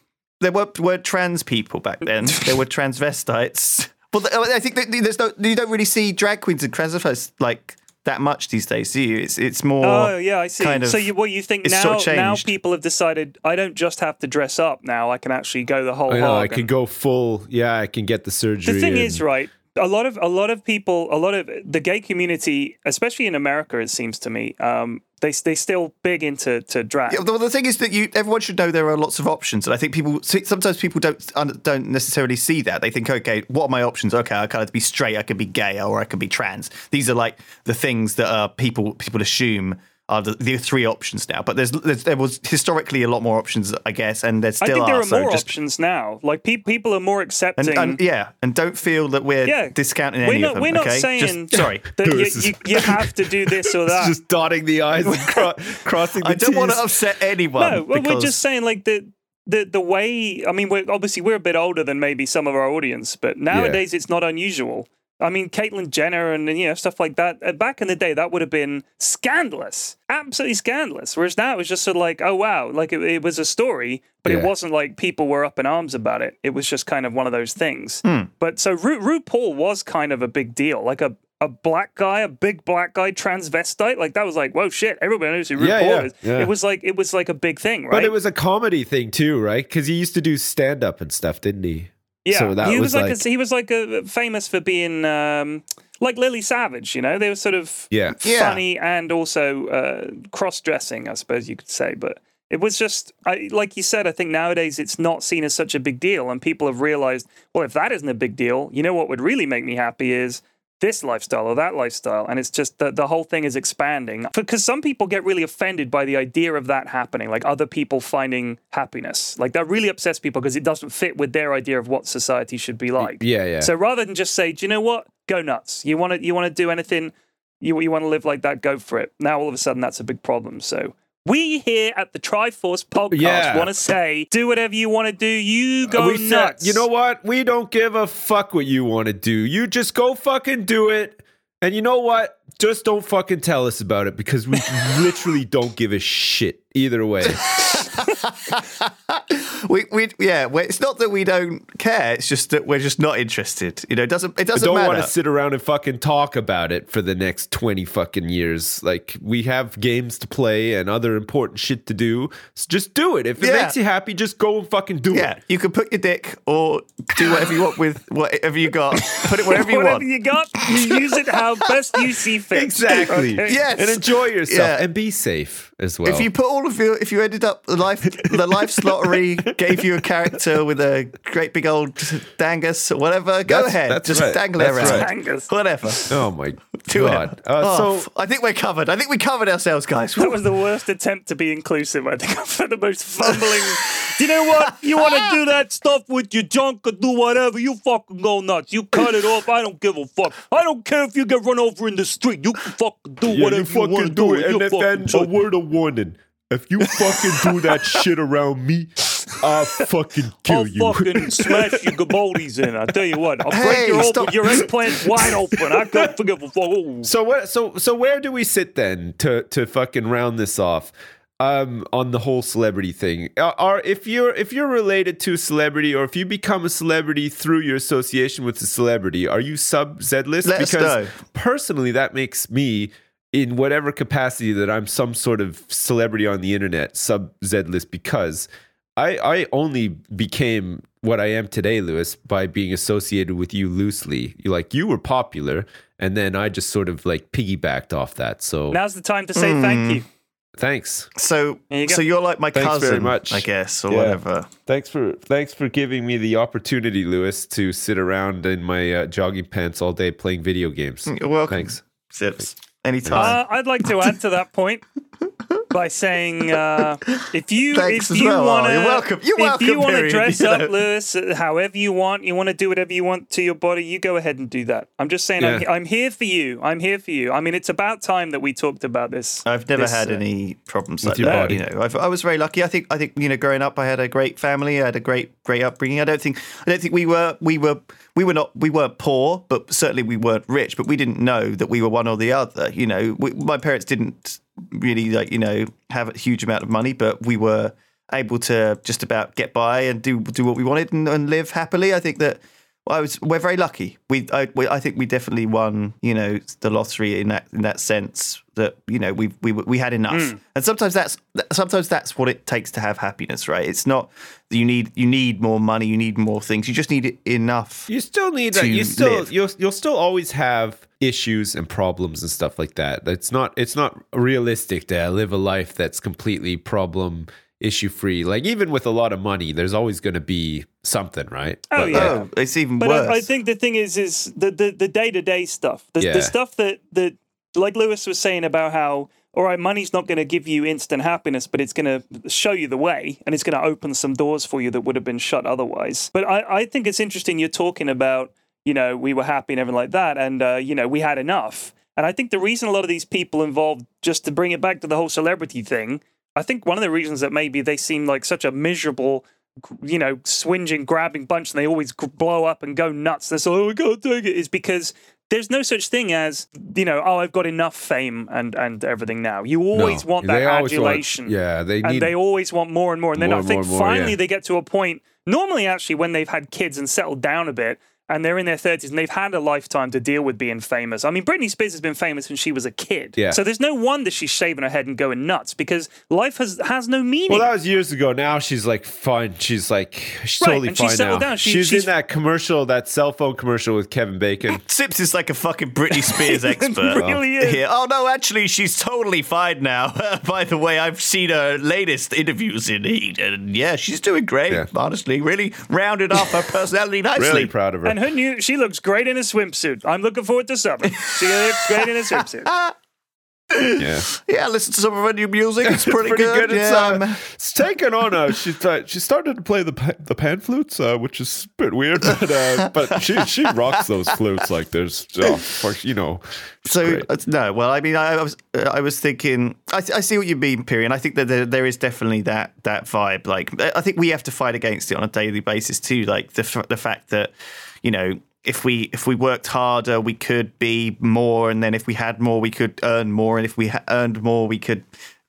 There were were trans people back then. There were transvestites. Well, I think that there's no. You don't really see drag queens and transvestites like that much these days, do you? It's it's more. Oh yeah, I see. Kind of, so you, what you think now? Sort of now people have decided I don't just have to dress up now. I can actually go the whole. I know, I can go full. Yeah, I can get the surgery. The thing and... is, right? A lot of a lot of people, a lot of the gay community, especially in America, it seems to me, um, they they still big into to drag. Yeah, well, the thing is that you everyone should know there are lots of options, and I think people sometimes people don't don't necessarily see that. They think, okay, what are my options? Okay, I can either be straight, I can be gay, or I can be trans. These are like the things that uh, people people assume. Are the, the three options now, but there's, there's there was historically a lot more options, I guess, and there's still I think there are, are so more just... options now. Like pe- people are more accepting, and, and, yeah, and don't feel that we're yeah. discounting we're any not, of them. We're okay? not saying just, sorry that you, you, you have to do this or that. Just dotting the i's and cro- crossing. the I don't T's. want to upset anyone. No, well, because... we're just saying like the the the way. I mean, we're, obviously we're a bit older than maybe some of our audience, but nowadays yeah. it's not unusual. I mean, Caitlyn Jenner and, you know, stuff like that. Back in the day, that would have been scandalous, absolutely scandalous. Whereas now it was just sort of like, oh, wow, like it, it was a story, but yeah. it wasn't like people were up in arms about it. It was just kind of one of those things. Mm. But so Ru- RuPaul was kind of a big deal, like a, a black guy, a big black guy, transvestite. Like that was like, whoa, shit, everybody knows who RuPaul yeah, yeah, is. Yeah. It was like it was like a big thing, right? But it was a comedy thing too, right? Because he used to do stand-up and stuff, didn't he? Yeah, so that he was, was like, like a, he was like a, famous for being um, like Lily Savage, you know. They were sort of yeah. funny yeah. and also uh, cross-dressing, I suppose you could say. But it was just, I, like you said, I think nowadays it's not seen as such a big deal. And people have realized, well, if that isn't a big deal, you know what would really make me happy is this lifestyle or that lifestyle. And it's just that the whole thing is expanding. Because some people get really offended by the idea of that happening, like other people finding happiness. Like that really upsets people because it doesn't fit with their idea of what society should be like. Yeah, yeah. So rather than just say, do you know what? Go nuts. You want to you want to do anything, you, you want to live like that, go for it. Now all of a sudden that's a big problem. So we here at the Triforce Podcast yeah. want to say, do whatever you want to do. You go we nuts. Said, you know what? We don't give a fuck what you want to do. You just go fucking do it. And you know what? Just don't fucking tell us about it because we literally don't give a shit either way. we we yeah. It's not that we don't care. It's just that we're just not interested. You know, it doesn't it doesn't. I don't matter. want to sit around and fucking talk about it for the next twenty fucking years. Like, we have games to play and other important shit to do. So just do it. If it yeah. makes you happy, just go and fucking do yeah. it. Yeah, you can put your dick or do whatever you want with whatever you got. Put it wherever you whatever want. Whatever you got, you use it how best you see fit. Exactly. Okay. Yes. And enjoy yourself yeah. and be safe as well. If you put all of your, if you ended up the life, the life's lottery gave you a character with a great big old dangus or whatever, go that's, ahead. That's Just right. dangle that's around. Right. Dangus. Whatever. Oh my God. Uh, oh, so I think we're covered. I think we covered ourselves, guys. That was the worst attempt to be inclusive. I think I've had the most fumbling. You know what? You want to do that stuff with your junk or do whatever, you fucking go nuts. You cut it off. I don't give a fuck. I don't care if you get run over in the street. You can fucking do yeah, whatever you, you want to do. It. And if then a word of warning. If you fucking do that shit around me, I'll fucking kill I'll you. I'll fucking smash your Gabaldis in. I tell you what, I'll break hey, your open, your eggplant wide open. I couldn't forgive a fuck. Ooh. So what? So so where do we sit then to to fucking round this off? Um, on the whole celebrity thing, are, are if you're if you're related to a celebrity, or if you become a celebrity through your association with a celebrity, are you sub Z list? Let because us know. Personally, that makes me, in whatever capacity that I'm some sort of celebrity on the internet, sub Z list, because I I only became what I am today, Lewis, by being associated with you loosely. You like you were popular, and then I just sort of like piggybacked off that. So now's the time to say mm. thank you. Thanks. So, you so you're like my thanks cousin, very much. I guess, or yeah. whatever. Thanks for thanks for giving me the opportunity, Lewis, to sit around in my uh, jogging pants all day playing video games. You're welcome. Thanks. Sips. Anytime. Uh, I'd like to add to that point by saying, uh, if you thanks if you well. want to, welcome. You're welcome. If you want to dress you know. up, Lewis, however you want, you want to do whatever you want to your body, you go ahead and do that. I'm just saying, yeah. I'm, I'm here for you. I'm here for you. I mean, it's about time that we talked about this. I've never this, had uh, any problems like that. Body. You know, I've, I was very lucky. I think. I think you know, growing up, I had a great family. I had a great, great upbringing. I don't think. I don't think we were. We were. We were not. We weren't poor, but certainly we weren't rich. But we didn't know that we were one or the other. You know, we, my parents didn't really like you know have a huge amount of money, but we were able to just about get by and do do what we wanted and, and live happily. I think that I was we're very lucky. We I, we I think we definitely won you know the lottery in that in that sense that you know we we we had enough. Mm. And sometimes that's sometimes that's what it takes to have happiness, right? It's not. You need you need more money. You need more things. You just need enough. You still need that. You still you'll, you'll still always have issues and problems and stuff like that. It's not it's not realistic to live a life that's completely problem issue free. Like even with a lot of money, there's always going to be something, right? Oh but, yeah, oh, it's even but worse. But I, I think the thing is, is the the, the day-to-day stuff, the, yeah. the stuff that that like Lewis was saying about how. All right, money's not going to give you instant happiness, but it's going to show you the way and it's going to open some doors for you that would have been shut otherwise. But I, I think it's interesting you're talking about, you know, we were happy and everything like that. And, uh, you know, we had enough. And I think the reason a lot of these people involved, just to bring it back to the whole celebrity thing, I think one of the reasons that maybe they seem like such a miserable, you know, swinging, grabbing bunch and they always blow up and go nuts. They're so, oh, I can't take it, is because... There's no such thing as, you know, oh, I've got enough fame and, and everything now. You always no, want that adulation. Want, yeah, they need and they always want more and more. And then more, I think more, finally more, yeah. they get to a point, normally actually when they've had kids and settled down a bit and they're in their thirties and they've had a lifetime to deal with being famous. I mean, Britney Spears has been famous when she was a kid. Yeah. So there's no wonder she's shaving her head and going nuts because life has, has no meaning. Well, that was years ago. Now she's like fine. She's like, she's right, totally and fine she's settled now. Down. She, she's, she's in that commercial, that cell phone commercial with Kevin Bacon. Sips is like a fucking Britney Spears expert. Really is. Here. Oh, no, actually, she's totally fine now. By the way, I've seen her latest interviews in Heat. And yeah, she's doing great, yeah. honestly. Really rounded off her personality nicely. Really proud of her. And who knew? She looks great in a swimsuit. I'm looking forward to summer. She looks great in a swimsuit. Yeah, yeah. Listen to some of her new music. It's pretty, pretty good. good. Yeah. It's, uh, it's taken on. Uh, she uh, she started to play the pa- the pan flutes, uh, which is a bit weird, but uh, but she she rocks those flutes like there's oh, you know. So uh, no, well, I mean, I, I was uh, I was thinking, I, I see what you mean, Piri, and I think that there, there is definitely that that vibe. Like, I think we have to fight against it on a daily basis too. Like the the fact that you know. If we if we worked harder, we could be more, and then if we had more, we could earn more, and if we ha- earned more, we could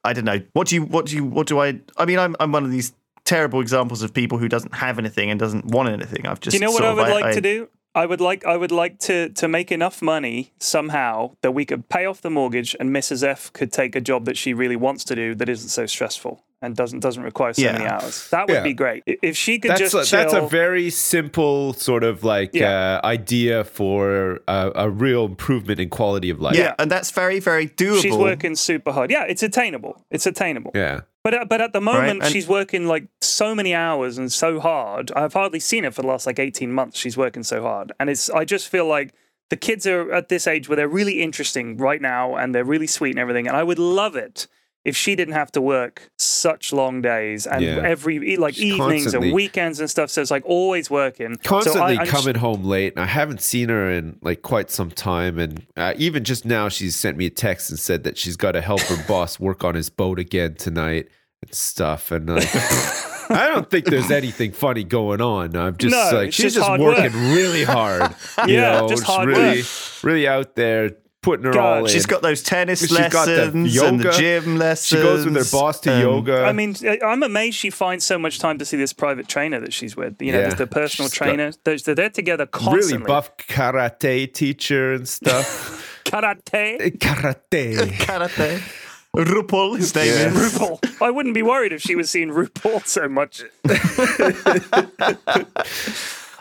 I don't know. What do you, what do you, what do I, I mean, I'm I'm one of these terrible examples of people who doesn't have anything and doesn't want anything. I've just, do you know what I would of, like I, to do? I would like, I would like to, to make enough money somehow that we could pay off the mortgage and Missus F could take a job that she really wants to do that isn't so stressful and doesn't doesn't require so yeah. many hours. That would yeah. be great. If she could that's just a, chill. That's a very simple sort of like yeah. uh, idea for a, a real improvement in quality of life. Yeah, and that's very, very doable. She's working super hard. Yeah, it's attainable. It's attainable. Yeah. But but at the moment, right, she's working like so many hours and so hard. I've hardly seen her for the last like eighteen months. She's working so hard. And it's I just feel like the kids are at this age where they're really interesting right now and they're really sweet and everything. And I would love it if she didn't have to work such long days and yeah. every like she's evenings and weekends and stuff. So it's like always working. Constantly so I, coming she, home late. And I haven't seen her in like quite some time. And uh, even just now, she sent me a text and said that she's got to help her boss work on his boat again tonight. Stuff and like, I don't think there's anything funny going on. I'm just no, like she's just, just working work. really hard. You yeah, know, just hard really, work. really out there putting her God, all in. She's got those tennis she's lessons, got the yoga. And the gym lessons. She goes with her boss to um, yoga. I mean, I'm amazed she finds so much time to see this private trainer that she's with. You know, yeah, there's the personal trainer. There's they're, they're together constantly. Really buff karate teacher and stuff. karate, karate, karate. RuPaul, his name yes. is RuPaul. I wouldn't be worried if she was seeing RuPaul so much.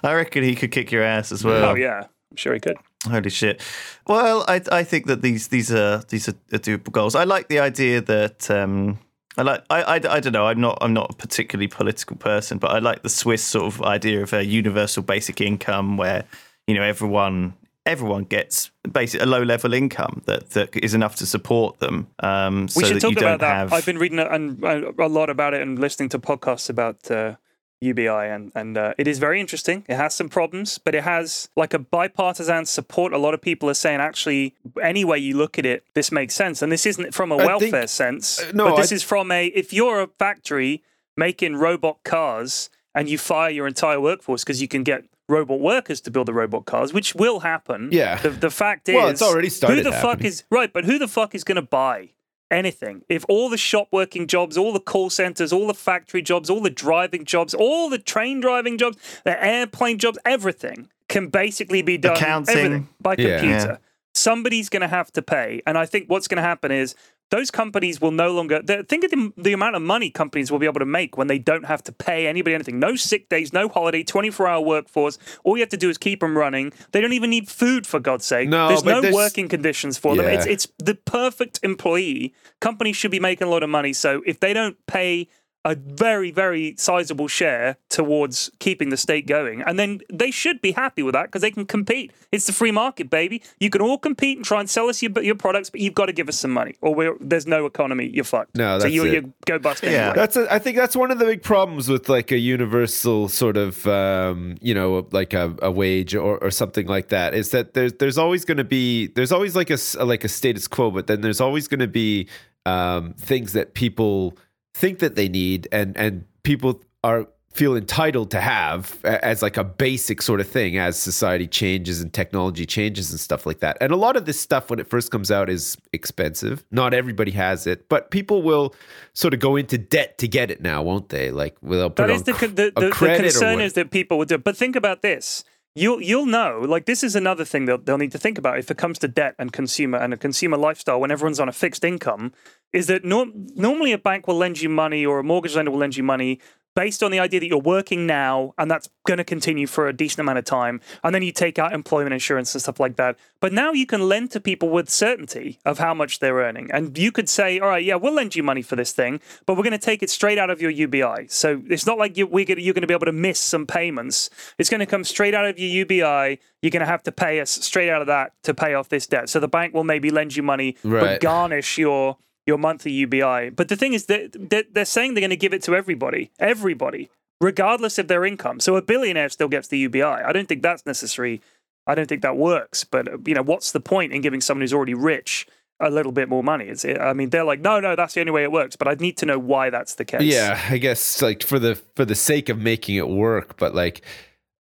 I reckon he could kick your ass as well. Oh yeah, I'm sure he could. Holy shit! Well, I I think that these these are these are doable goals. I like the idea that um, I like I, I, I don't know. I'm not I'm not a particularly political person, but I like the Swiss sort of idea of a universal basic income where you know everyone. Everyone gets basically a low-level income that, that is enough to support them. Um, so we should that talk you about don't that. Have... I've been reading a, a, a lot about it and listening to podcasts about uh, U B I, and, and uh, it is very interesting. It has some problems, but it has like a bipartisan support. A lot of people are saying, actually, any way you look at it, this makes sense. And this isn't from a I welfare think, sense, uh, no, but this I... is from a, if you're a factory making robot cars and you fire your entire workforce because you can get robot workers to build the robot cars, which will happen. Yeah. The, the fact is, well, it's already started who the happening. fuck is right, but who the fuck is going to buy anything if all the shop working jobs, all the call centers, all the factory jobs, all the driving jobs, all the train driving jobs, the airplane jobs, everything can basically be done everything by yeah. computer. Yeah. Somebody's going to have to pay, and I think what's going to happen is those companies will no longer... Think of the, the amount of money companies will be able to make when they don't have to pay anybody anything. No sick days, no holiday, twenty-four hour workforce. All you have to do is keep them running. They don't even need food, for God's sake. No, there's no there's, working conditions for yeah. them. It's, it's the perfect employee. Companies should be making a lot of money. So if they don't pay a very, very sizable share towards keeping the state going. And then they should be happy with that because they can compete. It's the free market, baby. You can all compete and try and sell us your, your products, but you've got to give us some money or we're, there's no economy. You're fucked. No, that's so you, it. you go bust anyway. Yeah, that's a, I think that's one of the big problems with like a universal sort of, um, you know, like a, a wage or, or something like that is that there's, there's always going to be, there's always like a, like a status quo, but then there's always going to be um, things that people think that they need and and people are feel entitled to have as like a basic sort of thing as society changes and technology changes and stuff like that. And a lot of this stuff when it first comes out is expensive. Not everybody has it, but people will sort of go into debt to get it now, won't they? Like they'll put on the, the, the, the concern is that people will do it. But think about this. You'll you'll know, like this is another thing that they'll need to think about if it comes to debt and consumer and a consumer lifestyle when everyone's on a fixed income, is that norm- normally a bank will lend you money or a mortgage lender will lend you money based on the idea that you're working now and that's going to continue for a decent amount of time. And then you take out employment insurance and stuff like that. But now you can lend to people with certainty of how much they're earning. And you could say, all right, yeah, we'll lend you money for this thing, but we're going to take it straight out of your U B I. So it's not like you're, we're gonna, you're going to be able to miss some payments. It's going to come straight out of your U B I. You're going to have to pay us straight out of that to pay off this debt. So the bank will maybe lend you money, right, but garnish your... your monthly U B I. But the thing is that they're saying they're going to give it to everybody, everybody, regardless of their income. So a billionaire still gets the U B I. I don't think that's necessary. I don't think that works. But, you know, what's the point in giving someone who's already rich a little bit more money? It's, I mean, they're like, no, no, that's the only way it works. But I'd need to know why that's the case. Yeah, I guess like for the for the sake of making it work. But like,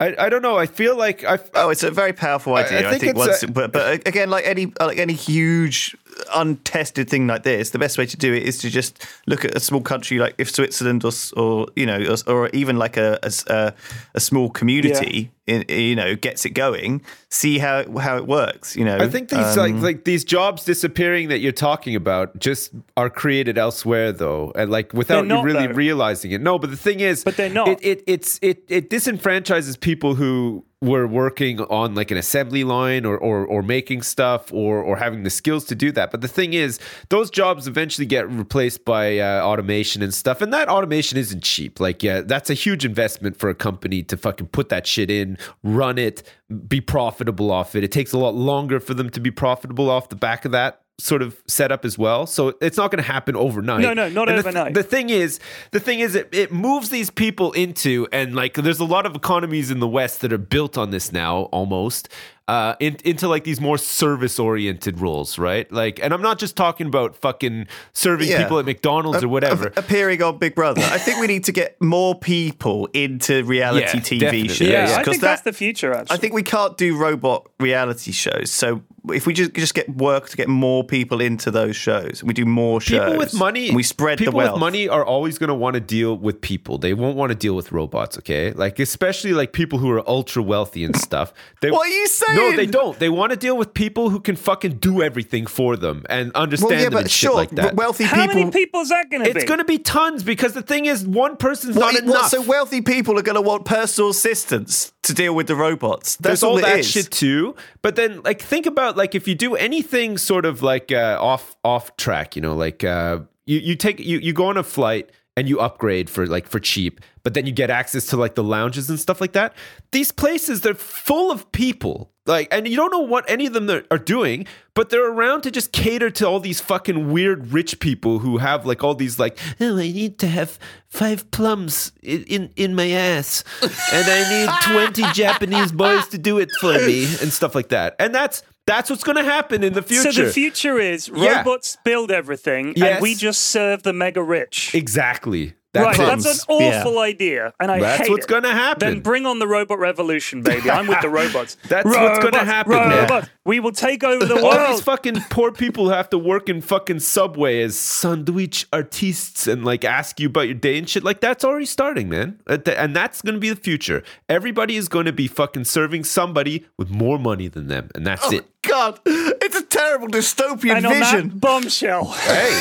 I, I don't know. I feel like I. Oh, it's a very powerful idea. I, I think, I think once, a, but, but again, like any like any huge untested thing like this, the best way to do it is to just look at a small country like if Switzerland or or you know or, or even like a a, a small community, yeah. in, you know, gets it going. See how how it works. You know, I think these um, like like these jobs disappearing that you're talking about just are created elsewhere though, and like without not, you really though. realizing it. No, but the thing is, but they're not. It it it's, it it disenfranchises people. People who were working on like an assembly line or, or or making stuff or or having the skills to do that. But the thing is, those jobs eventually get replaced by uh, automation and stuff. And that automation isn't cheap. Like, yeah, that's a huge investment for a company to fucking put that shit in, run it, be profitable off it. It takes a lot longer for them to be profitable off the back of that sort of setup as well. So it's not going to happen overnight. No, no, not and overnight. The, th- the thing is, the thing is, it, it moves these people into, and like, there's a lot of economies in the West that are built on this now, almost, uh, in, into like these more service-oriented roles, right? Like, and I'm not just talking about fucking serving yeah. people at McDonald's a- or whatever. A- appearing on Big Brother. I think we need to get more people into reality yeah, T V definitely. shows. Yeah, yeah. I think that, that's the future, actually. I think we can't do robot reality shows, so if we just just get work to get more people into those shows, and we do more shows, people with money, and we spread the wealth. People with money are always going to want to deal with people. They won't want to deal with robots, okay? Like, especially like people who are ultra wealthy and stuff. They, what are you saying? No, they don't. They want to deal with people who can fucking do everything for them and understand well, yeah, them and shit sure, like that. Wealthy people. How many people is that going to be? It's going to be tons, because the thing is, one person's well, not it, enough. Well, so wealthy people are going to want personal assistants to deal with the robots. That's There's all, all that is. shit too. But then, like, think about. Like if you do anything sort of like uh, off off track, you know, like uh, you you take you, you go on a flight and you upgrade for like for cheap, but then you get access to like the lounges and stuff like that. These places, they're full of people. Like, and you don't know what any of them are doing, but they're around to just cater to all these fucking weird rich people who have like all these like, oh, I need to have five plums in, in, in my ass, and I need twenty Japanese boys to do it for me and stuff like that. And that's that's what's going to happen in the future. So the future is robots yeah. build everything, yes. and we just serve the mega rich. Exactly. That right, comes. That's an awful yeah. idea, and I that's hate it. That's what's going to happen. Then bring on the robot revolution, baby. I'm with the robots. That's robots, what's going to happen. Robots. Yeah. We will take over the world. All these fucking poor people who have to work in fucking Subway as sandwich artistes and like ask you about your day and shit, like that's already starting, man. And that's going to be the future. Everybody is going to be fucking serving somebody with more money than them, and that's oh. it. God, it's a terrible dystopian and on vision. That bombshell. Hey,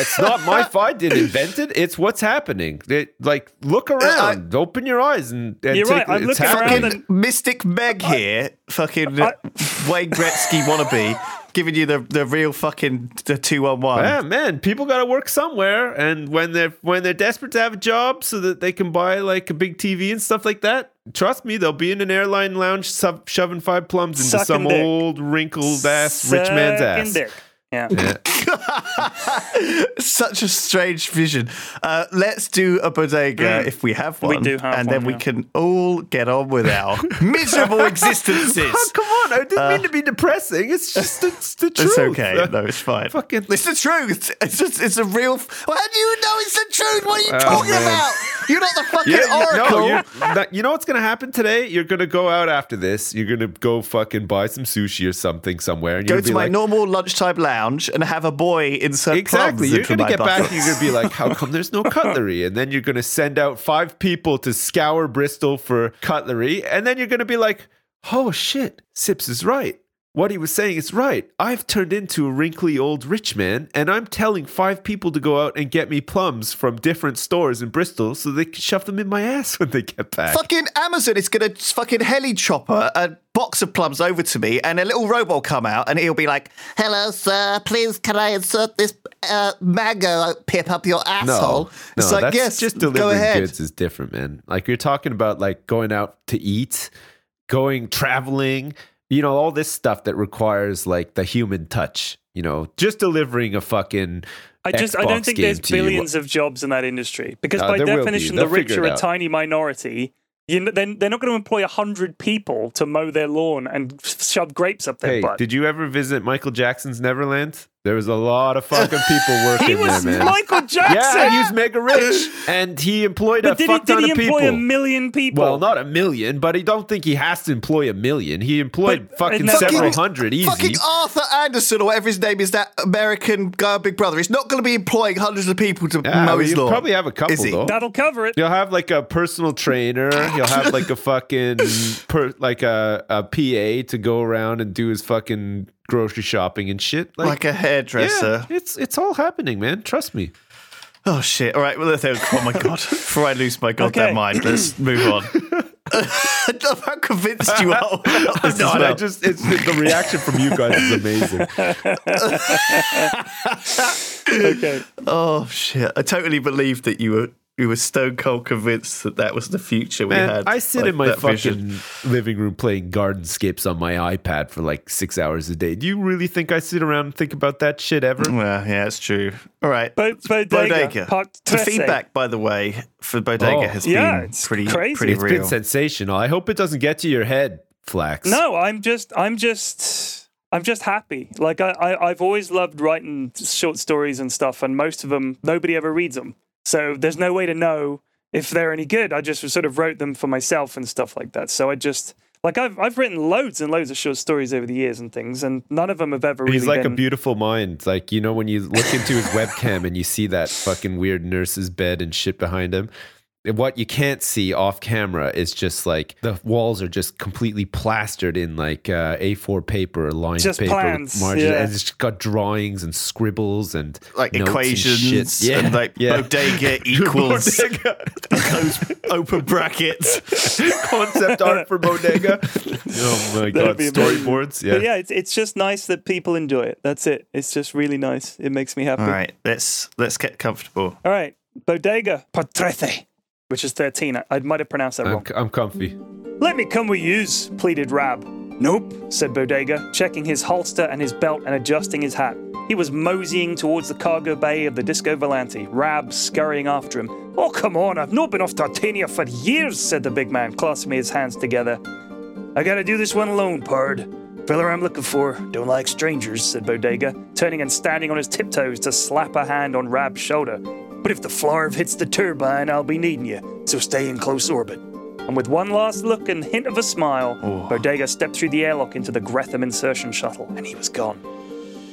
it's not my fight. It invented. It's what's happening. It, like, look around, I, open your eyes, and, and you're take, right. I'm looking around. And Mystic Meg here, I, fucking I, Wayne Gretzky wannabe, giving you the, the real fucking the two one one. Yeah, man. People got to work somewhere, and when they're when they're desperate to have a job so that they can buy like a big T V and stuff like that. Trust me, they'll be in an airline lounge sub- shoving five plums into Sucking some dick. old wrinkled ass Sucking rich man's ass. Dick. Yeah. yeah. Such a strange vision. Uh, let's do a bodega mm. if we have one, we do have and one, then we yeah. can all get on with our miserable existences. Oh, come on! I didn't uh, mean to be depressing. It's just it's the truth. It's okay. No, it's fine. Fucking, it's the truth. It's just it's a real. F- well, how do you know it's the truth? What are you oh, talking man. about? You're not the fucking yeah, oracle. No, that, you know what's going to happen today? You're going to go out after this. You're going to go fucking buy some sushi or something somewhere. And go you're to be my like, normal lunchtime lounge and have a boy insert exactly. You're going to get buckets. back and you're going to be like, how come there's no cutlery? And then you're going to send out five people to scour Bristol for cutlery. And then you're going to be like, oh shit, Sips is right. What he was saying is right. I've turned into a wrinkly old rich man, and I'm telling five people to go out and get me plums from different stores in Bristol so they can shove them in my ass when they get back. Fucking Amazon is going to fucking heli-chopper a box of plums over to me, and a little robot will come out, and he'll be like, hello, sir, please can I insert this uh, mango pip up your asshole? No, it's no, like, that's yes, just delivering goods is different, man. Like, you're talking about, like, going out to eat, going traveling, you know, all this stuff that requires like the human touch, you know, just delivering a fucking I just Xbox I don't think there's billions you. of jobs in that industry because no, by definition, be. the rich are a tiny minority. You know, then they're not going to employ one hundred people to mow their lawn and shove grapes up their hey, butt. Did you ever visit Michael Jackson's Neverland? There was a lot of fucking people working he was there, man. Michael Jackson. Yeah, he was mega rich, and he employed but a fuck he, ton of people. Did he employ a million people? Well, not a million, but I don't think he has to employ a million. He employed but, fucking no. several fucking, hundred easy. Fucking Arthur Anderson, or whatever his name is, that American guy, Big Brother. He's not going to be employing hundreds of people to yeah, mow his lawn. He'll probably have a couple, though. That'll cover it. You'll have like a personal trainer. You'll have like a fucking per, like a, a P A to go around and do his fucking grocery shopping and shit. Like, like a hairdresser. Yeah, it's it's all happening, man. Trust me. Oh, shit. All right. Well, oh, my God. Before I lose my goddamn okay. mind, let's move on. I love how convinced you are. This no, well. I just, it's, the reaction from you guys is amazing. Okay. Oh, shit. I totally believed that you were... We were stone cold convinced that that was the future we Man, had. I sit like, in my fucking vision. living room playing Gardenscapes on my iPad for like six hours a day. Do you really think I sit around and think about that shit ever? Well, yeah, it's true. All right. Bo- Bodega. Bodega. The feedback, by the way, for Bodega oh, has yeah, been it's pretty crazy. pretty it's real. It's been sensational. I hope it doesn't get to your head, Flax. No, I'm just, I'm just, I'm just happy. Like I, I I've always loved writing short stories and stuff, and most of them, nobody ever reads them. So there's no way to know if they're any good. I just sort of wrote them for myself and stuff like that. So I just, like, I've I've written loads and loads of short stories over the years and things, and none of them have ever really He's like been... a beautiful mind. Like, you know, when you look into his webcam and you see that fucking weird nurse's bed and shit behind him, what you can't see off camera is just like the walls are just completely plastered in like uh, A four paper, lined just paper, plans, margin, yeah. and it's just got drawings and scribbles and like notes equations and, shit. Yeah, and like yeah. bodega equals bodega. open brackets concept art for bodega. Oh my god, storyboards. Yeah, but yeah. It's it's just nice that people enjoy it. That's it. It's just really nice. It makes me happy. All right, let's let's get comfortable. All right, bodega patrese. Which is thirteen. I, I might have pronounced that I'm, wrong. I'm comfy. Let me come with yous, pleaded Rab. Nope, said Bodega, checking his holster and his belt and adjusting his hat. He was moseying towards the cargo bay of the Disco Volante, Rab scurrying after him. Oh, come on, I've not been off Tartania for years, said the big man, clasping his hands together. I gotta do this one alone, pard. Filler I'm looking for. Don't like strangers, said Bodega, turning and standing on his tiptoes to slap a hand on Rab's shoulder. But if the flarv hits the turbine, I'll be needing you, so stay in close orbit. And with one last look and hint of a smile, oh. Bodega stepped through the airlock into the Gretham insertion shuttle, and he was gone.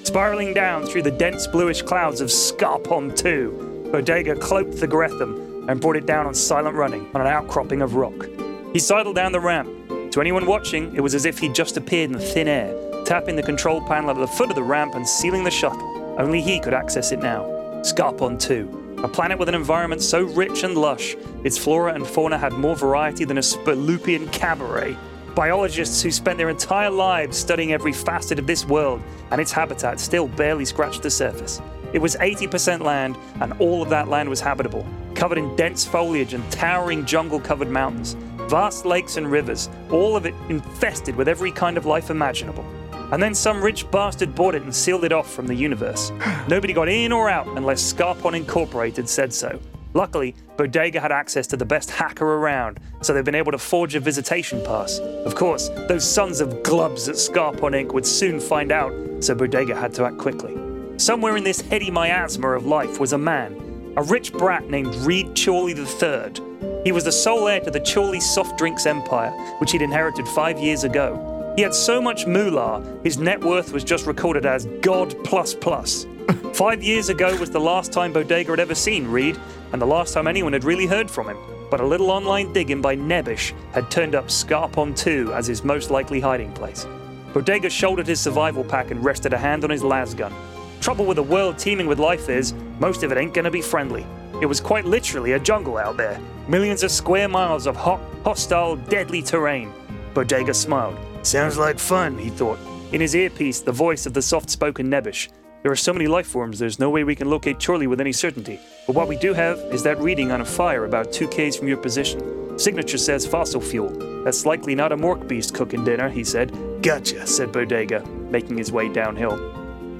Spiraling down through the dense bluish clouds of Scarpon two, Bodega cloaked the Gretham and brought it down on silent running on an outcropping of rock. He sidled down the ramp. To anyone watching, it was as if he'd just appeared in thin air, tapping the control panel at the foot of the ramp and sealing the shuttle. Only he could access it now. Scarpon two. A planet with an environment so rich and lush, its flora and fauna had more variety than a Spolupian cabaret. Biologists who spent their entire lives studying every facet of this world and its habitat still barely scratched the surface. It was eighty percent land, and all of that land was habitable, covered in dense foliage and towering jungle-covered mountains, vast lakes and rivers, all of it infested with every kind of life imaginable. And then some rich bastard bought it and sealed it off from the universe. Nobody got in or out unless Scarpon Incorporated said so. Luckily, Bodega had access to the best hacker around, so they've been able to forge a visitation pass. Of course, those sons of glubs at Scarpon Incorporated would soon find out, so Bodega had to act quickly. Somewhere in this heady miasma of life was a man, a rich brat named Reed Chorley the third. He was the sole heir to the Chorley soft drinks empire, which he'd inherited five years ago. He had so much moolah, his net worth was just recorded as God plus plus. Five years ago was the last time Bodega had ever seen Reed, and the last time anyone had really heard from him. But a little online digging by Nebbish had turned up Scarpon two as his most likely hiding place. Bodega shouldered his survival pack and rested a hand on his lasgun. Trouble with a world teeming with life is, most of it ain't gonna be friendly. It was quite literally a jungle out there. Millions of square miles of hot, hostile, deadly terrain. Bodega smiled. Sounds like fun, he thought. In his earpiece, the voice of the soft-spoken Nebbish. There are so many life forms, there's no way we can locate Chorley with any certainty. But what we do have is that reading on a fire about two kays from your position. Signature says fossil fuel. That's likely not a Mork beast cooking dinner, he said. Gotcha, said Bodega, making his way downhill.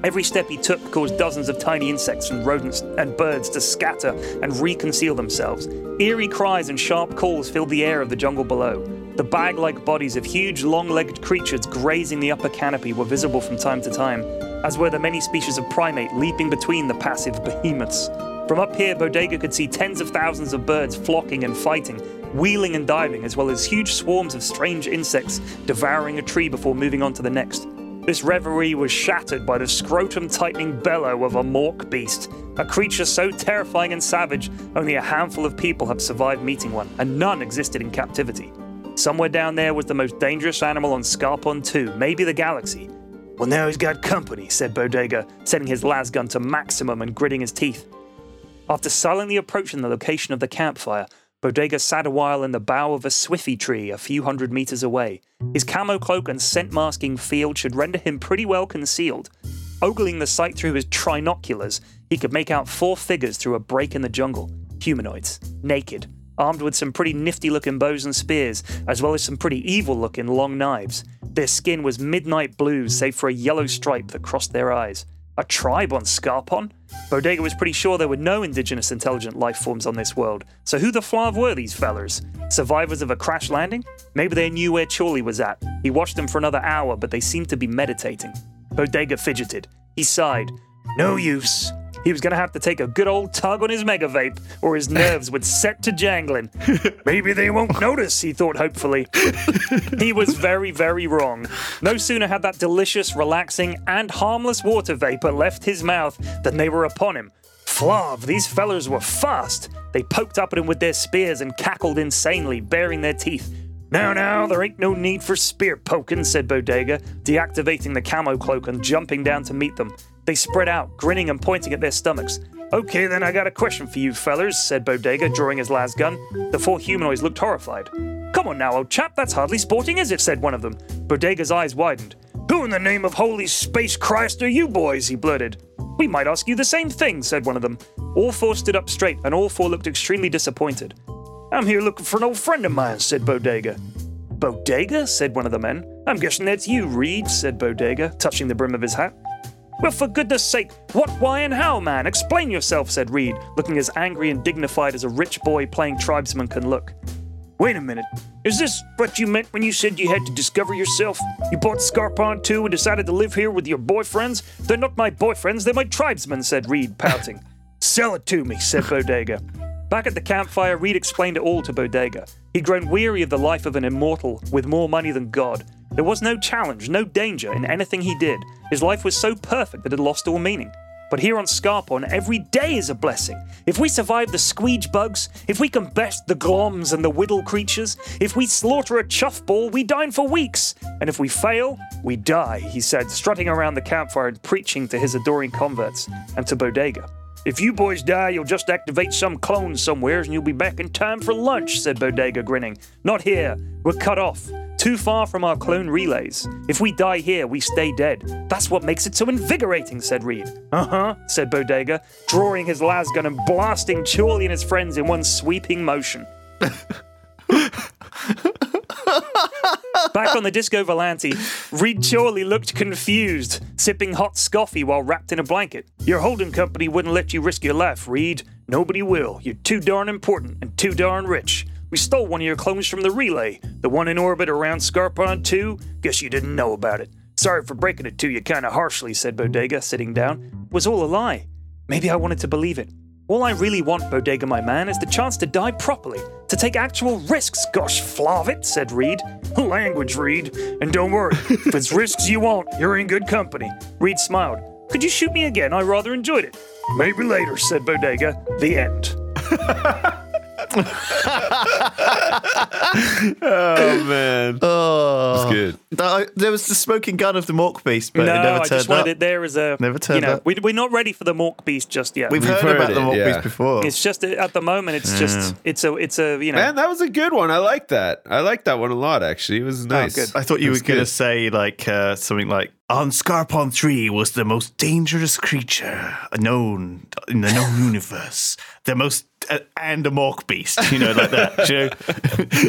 Every step he took caused dozens of tiny insects and rodents and birds to scatter and reconceal themselves. Eerie cries and sharp calls filled the air of the jungle below. The The bag-like bodies of huge, long-legged creatures grazing the upper canopy were visible from time to time, as were the many species of primate leaping between the passive behemoths. From up here, Bodega could see tens of thousands of birds flocking and fighting, wheeling and diving, as well as huge swarms of strange insects devouring a tree before moving on to the next. This reverie was shattered by the scrotum-tightening bellow of a Mork beast, a creature so terrifying and savage, only a handful of people have survived meeting one, and none existed in captivity. Somewhere down there was the most dangerous animal on Scarpon two, maybe the galaxy. "Well, now he's got company," said Bodega, setting his lasgun to maximum and gritting his teeth. After silently approaching the location of the campfire, Bodega sat a while in the bough of a swiffy tree a few hundred meters away. His camo cloak and scent-masking field should render him pretty well concealed. Ogling the sight through his trinoculars, he could make out four figures through a break in the jungle. Humanoids, naked, armed with some pretty nifty-looking bows and spears, as well as some pretty evil-looking long knives. Their skin was midnight blue, save for a yellow stripe that crossed their eyes. A tribe on Scarpon? Bodega was pretty sure there were no indigenous intelligent life forms on this world, so who the flav were these fellas? Survivors of a crash landing? Maybe they knew where Chorley was at. He watched them for another hour, but they seemed to be meditating. Bodega fidgeted. He sighed. No use. He was going to have to take a good old tug on his mega vape, or his nerves would set to jangling. Maybe they won't notice, he thought hopefully. He was very, very wrong. No sooner had that delicious, relaxing, and harmless water vapor left his mouth than they were upon him. Flav, these fellers were fast. They poked up at him with their spears and cackled insanely, baring their teeth. Now, now, there ain't no need for spear poking, said Bodega, deactivating the camo cloak and jumping down to meet them. They spread out, grinning and pointing at their stomachs. Okay, then I got a question for you fellers, said Bodega, drawing his lasgun. The four humanoids looked horrified. Come on now, old chap, that's hardly sporting, is it? Said one of them. Bodega's eyes widened. Who in the name of holy space Christ are you boys? He blurted. We might ask you the same thing, said one of them. All four stood up straight, and all four looked extremely disappointed. I'm here looking for an old friend of mine, said Bodega. Bodega? Said one of the men. I'm guessing that's you, Reed, said Bodega, touching the brim of his hat. Well, for goodness sake, what, why, and how, man? Explain yourself, said Reed, looking as angry and dignified as a rich boy playing tribesman can look. Wait a minute. Is this what you meant when you said you had to discover yourself? You bought Scarpon two and decided to live here with your boyfriends? They're not my boyfriends, they're my tribesmen, said Reed, pouting. Sell it to me, said Bodega. Back at the campfire, Reed explained it all to Bodega. He'd grown weary of the life of an immortal with more money than God. There was no challenge, no danger in anything he did. His life was so perfect that it lost all meaning. But here on Scarpon, every day is a blessing. If we survive the squeege bugs, if we can best the gloms and the whittle creatures, if we slaughter a chuff ball, we dine for weeks. And if we fail, we die, he said, strutting around the campfire and preaching to his adoring converts and to Bodega. If you boys die, you'll just activate some clone somewheres and you'll be back in time for lunch, said Bodega, grinning. Not here. We're cut off. Too far from our clone relays. If we die here, we stay dead. That's what makes it so invigorating, said Reed. Uh-huh, said Bodega, drawing his lasgun and blasting Chorley and his friends in one sweeping motion. Back on the Disco Volante, Reed Chorley looked confused, sipping hot scoffy while wrapped in a blanket. Your holding company wouldn't let you risk your life, Reed. Nobody will. You're too darn important and too darn rich. We stole one of your clones from the relay, the one in orbit around Scarpon two. Guess you didn't know about it. Sorry for breaking it to you kind of harshly, said Bodega, sitting down. It was all a lie. Maybe I wanted to believe it. All I really want, Bodega, my man, is the chance to die properly, to take actual risks, gosh flav it, said Reed. Language, Reed. And don't worry, if it's risks you want, you're in good company. Reed smiled. Could you shoot me again? I rather enjoyed it. Maybe later, said Bodega. The end. Oh man, oh, it's good. I, there was the smoking gun of the Mork Beast, but no, it never turned I just wanted up. It there as a never turned you know, up. We, we're not ready for the Mork Beast just yet. We've, We've heard, heard about it, the Mork yeah. Beast before. It's just at the moment, it's yeah. just it's a it's a you know. Man, that was a good one. I like that. I like that one a lot. Actually, it was nice. Oh, I thought you were going to say like uh, something like. On Scarpon three was the most dangerous creature known in the known universe. The most, uh, and a Mork Beast, you know, like that. You know?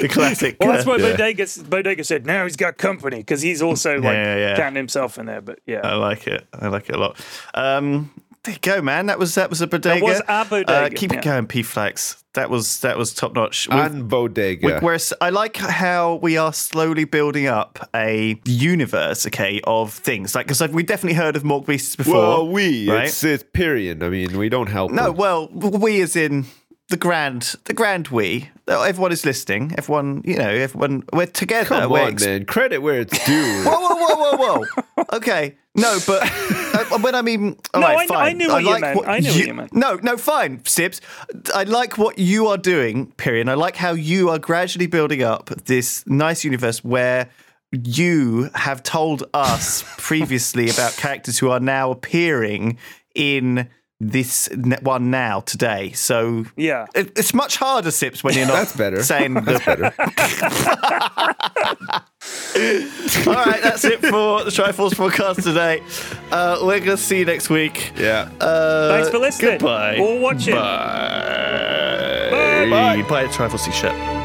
The classic. Well, that's why uh, Bodega, yeah. Bodega said, now he's got company, because he's also, like, yeah, yeah. counting himself in there, but yeah. I like it. I like it a lot. Um, There you go, man. That was that was a bodega. That was a bodega. Uh, keep yeah. it going, P-Flex. That was that was top notch. And bodega. We, we're, I like how we are slowly building up a universe, okay, of things. Like, because we definitely heard of Morgue Beasts before. Well, we right? it's, it's period. I mean, we don't help. No, them. well, we as in the grand, the grand we. Everyone is listening. Everyone, you know, everyone. We're together. Come we're on, ex- man. Credit where it's due. whoa, whoa, whoa, whoa, whoa. Okay. No, but uh, when I mean, all no, right, I, fine. I knew what I you like meant. What I knew you, what you meant. No, no, fine, Sibs. I like what you are doing, Perry, and I like how you are gradually building up this nice universe where you have told us previously about characters who are now appearing in this one now today. So yeah, it, it's much harder, Sibs, when you're not that's better. saying that's the- better. All right, that's it for the Triforce podcast today. Uh, we're going to see you next week. Yeah. Uh, Thanks for listening. Goodbye. Or watching. Bye. Bye. Bye. Bye. Buy a Triforce t-shirt.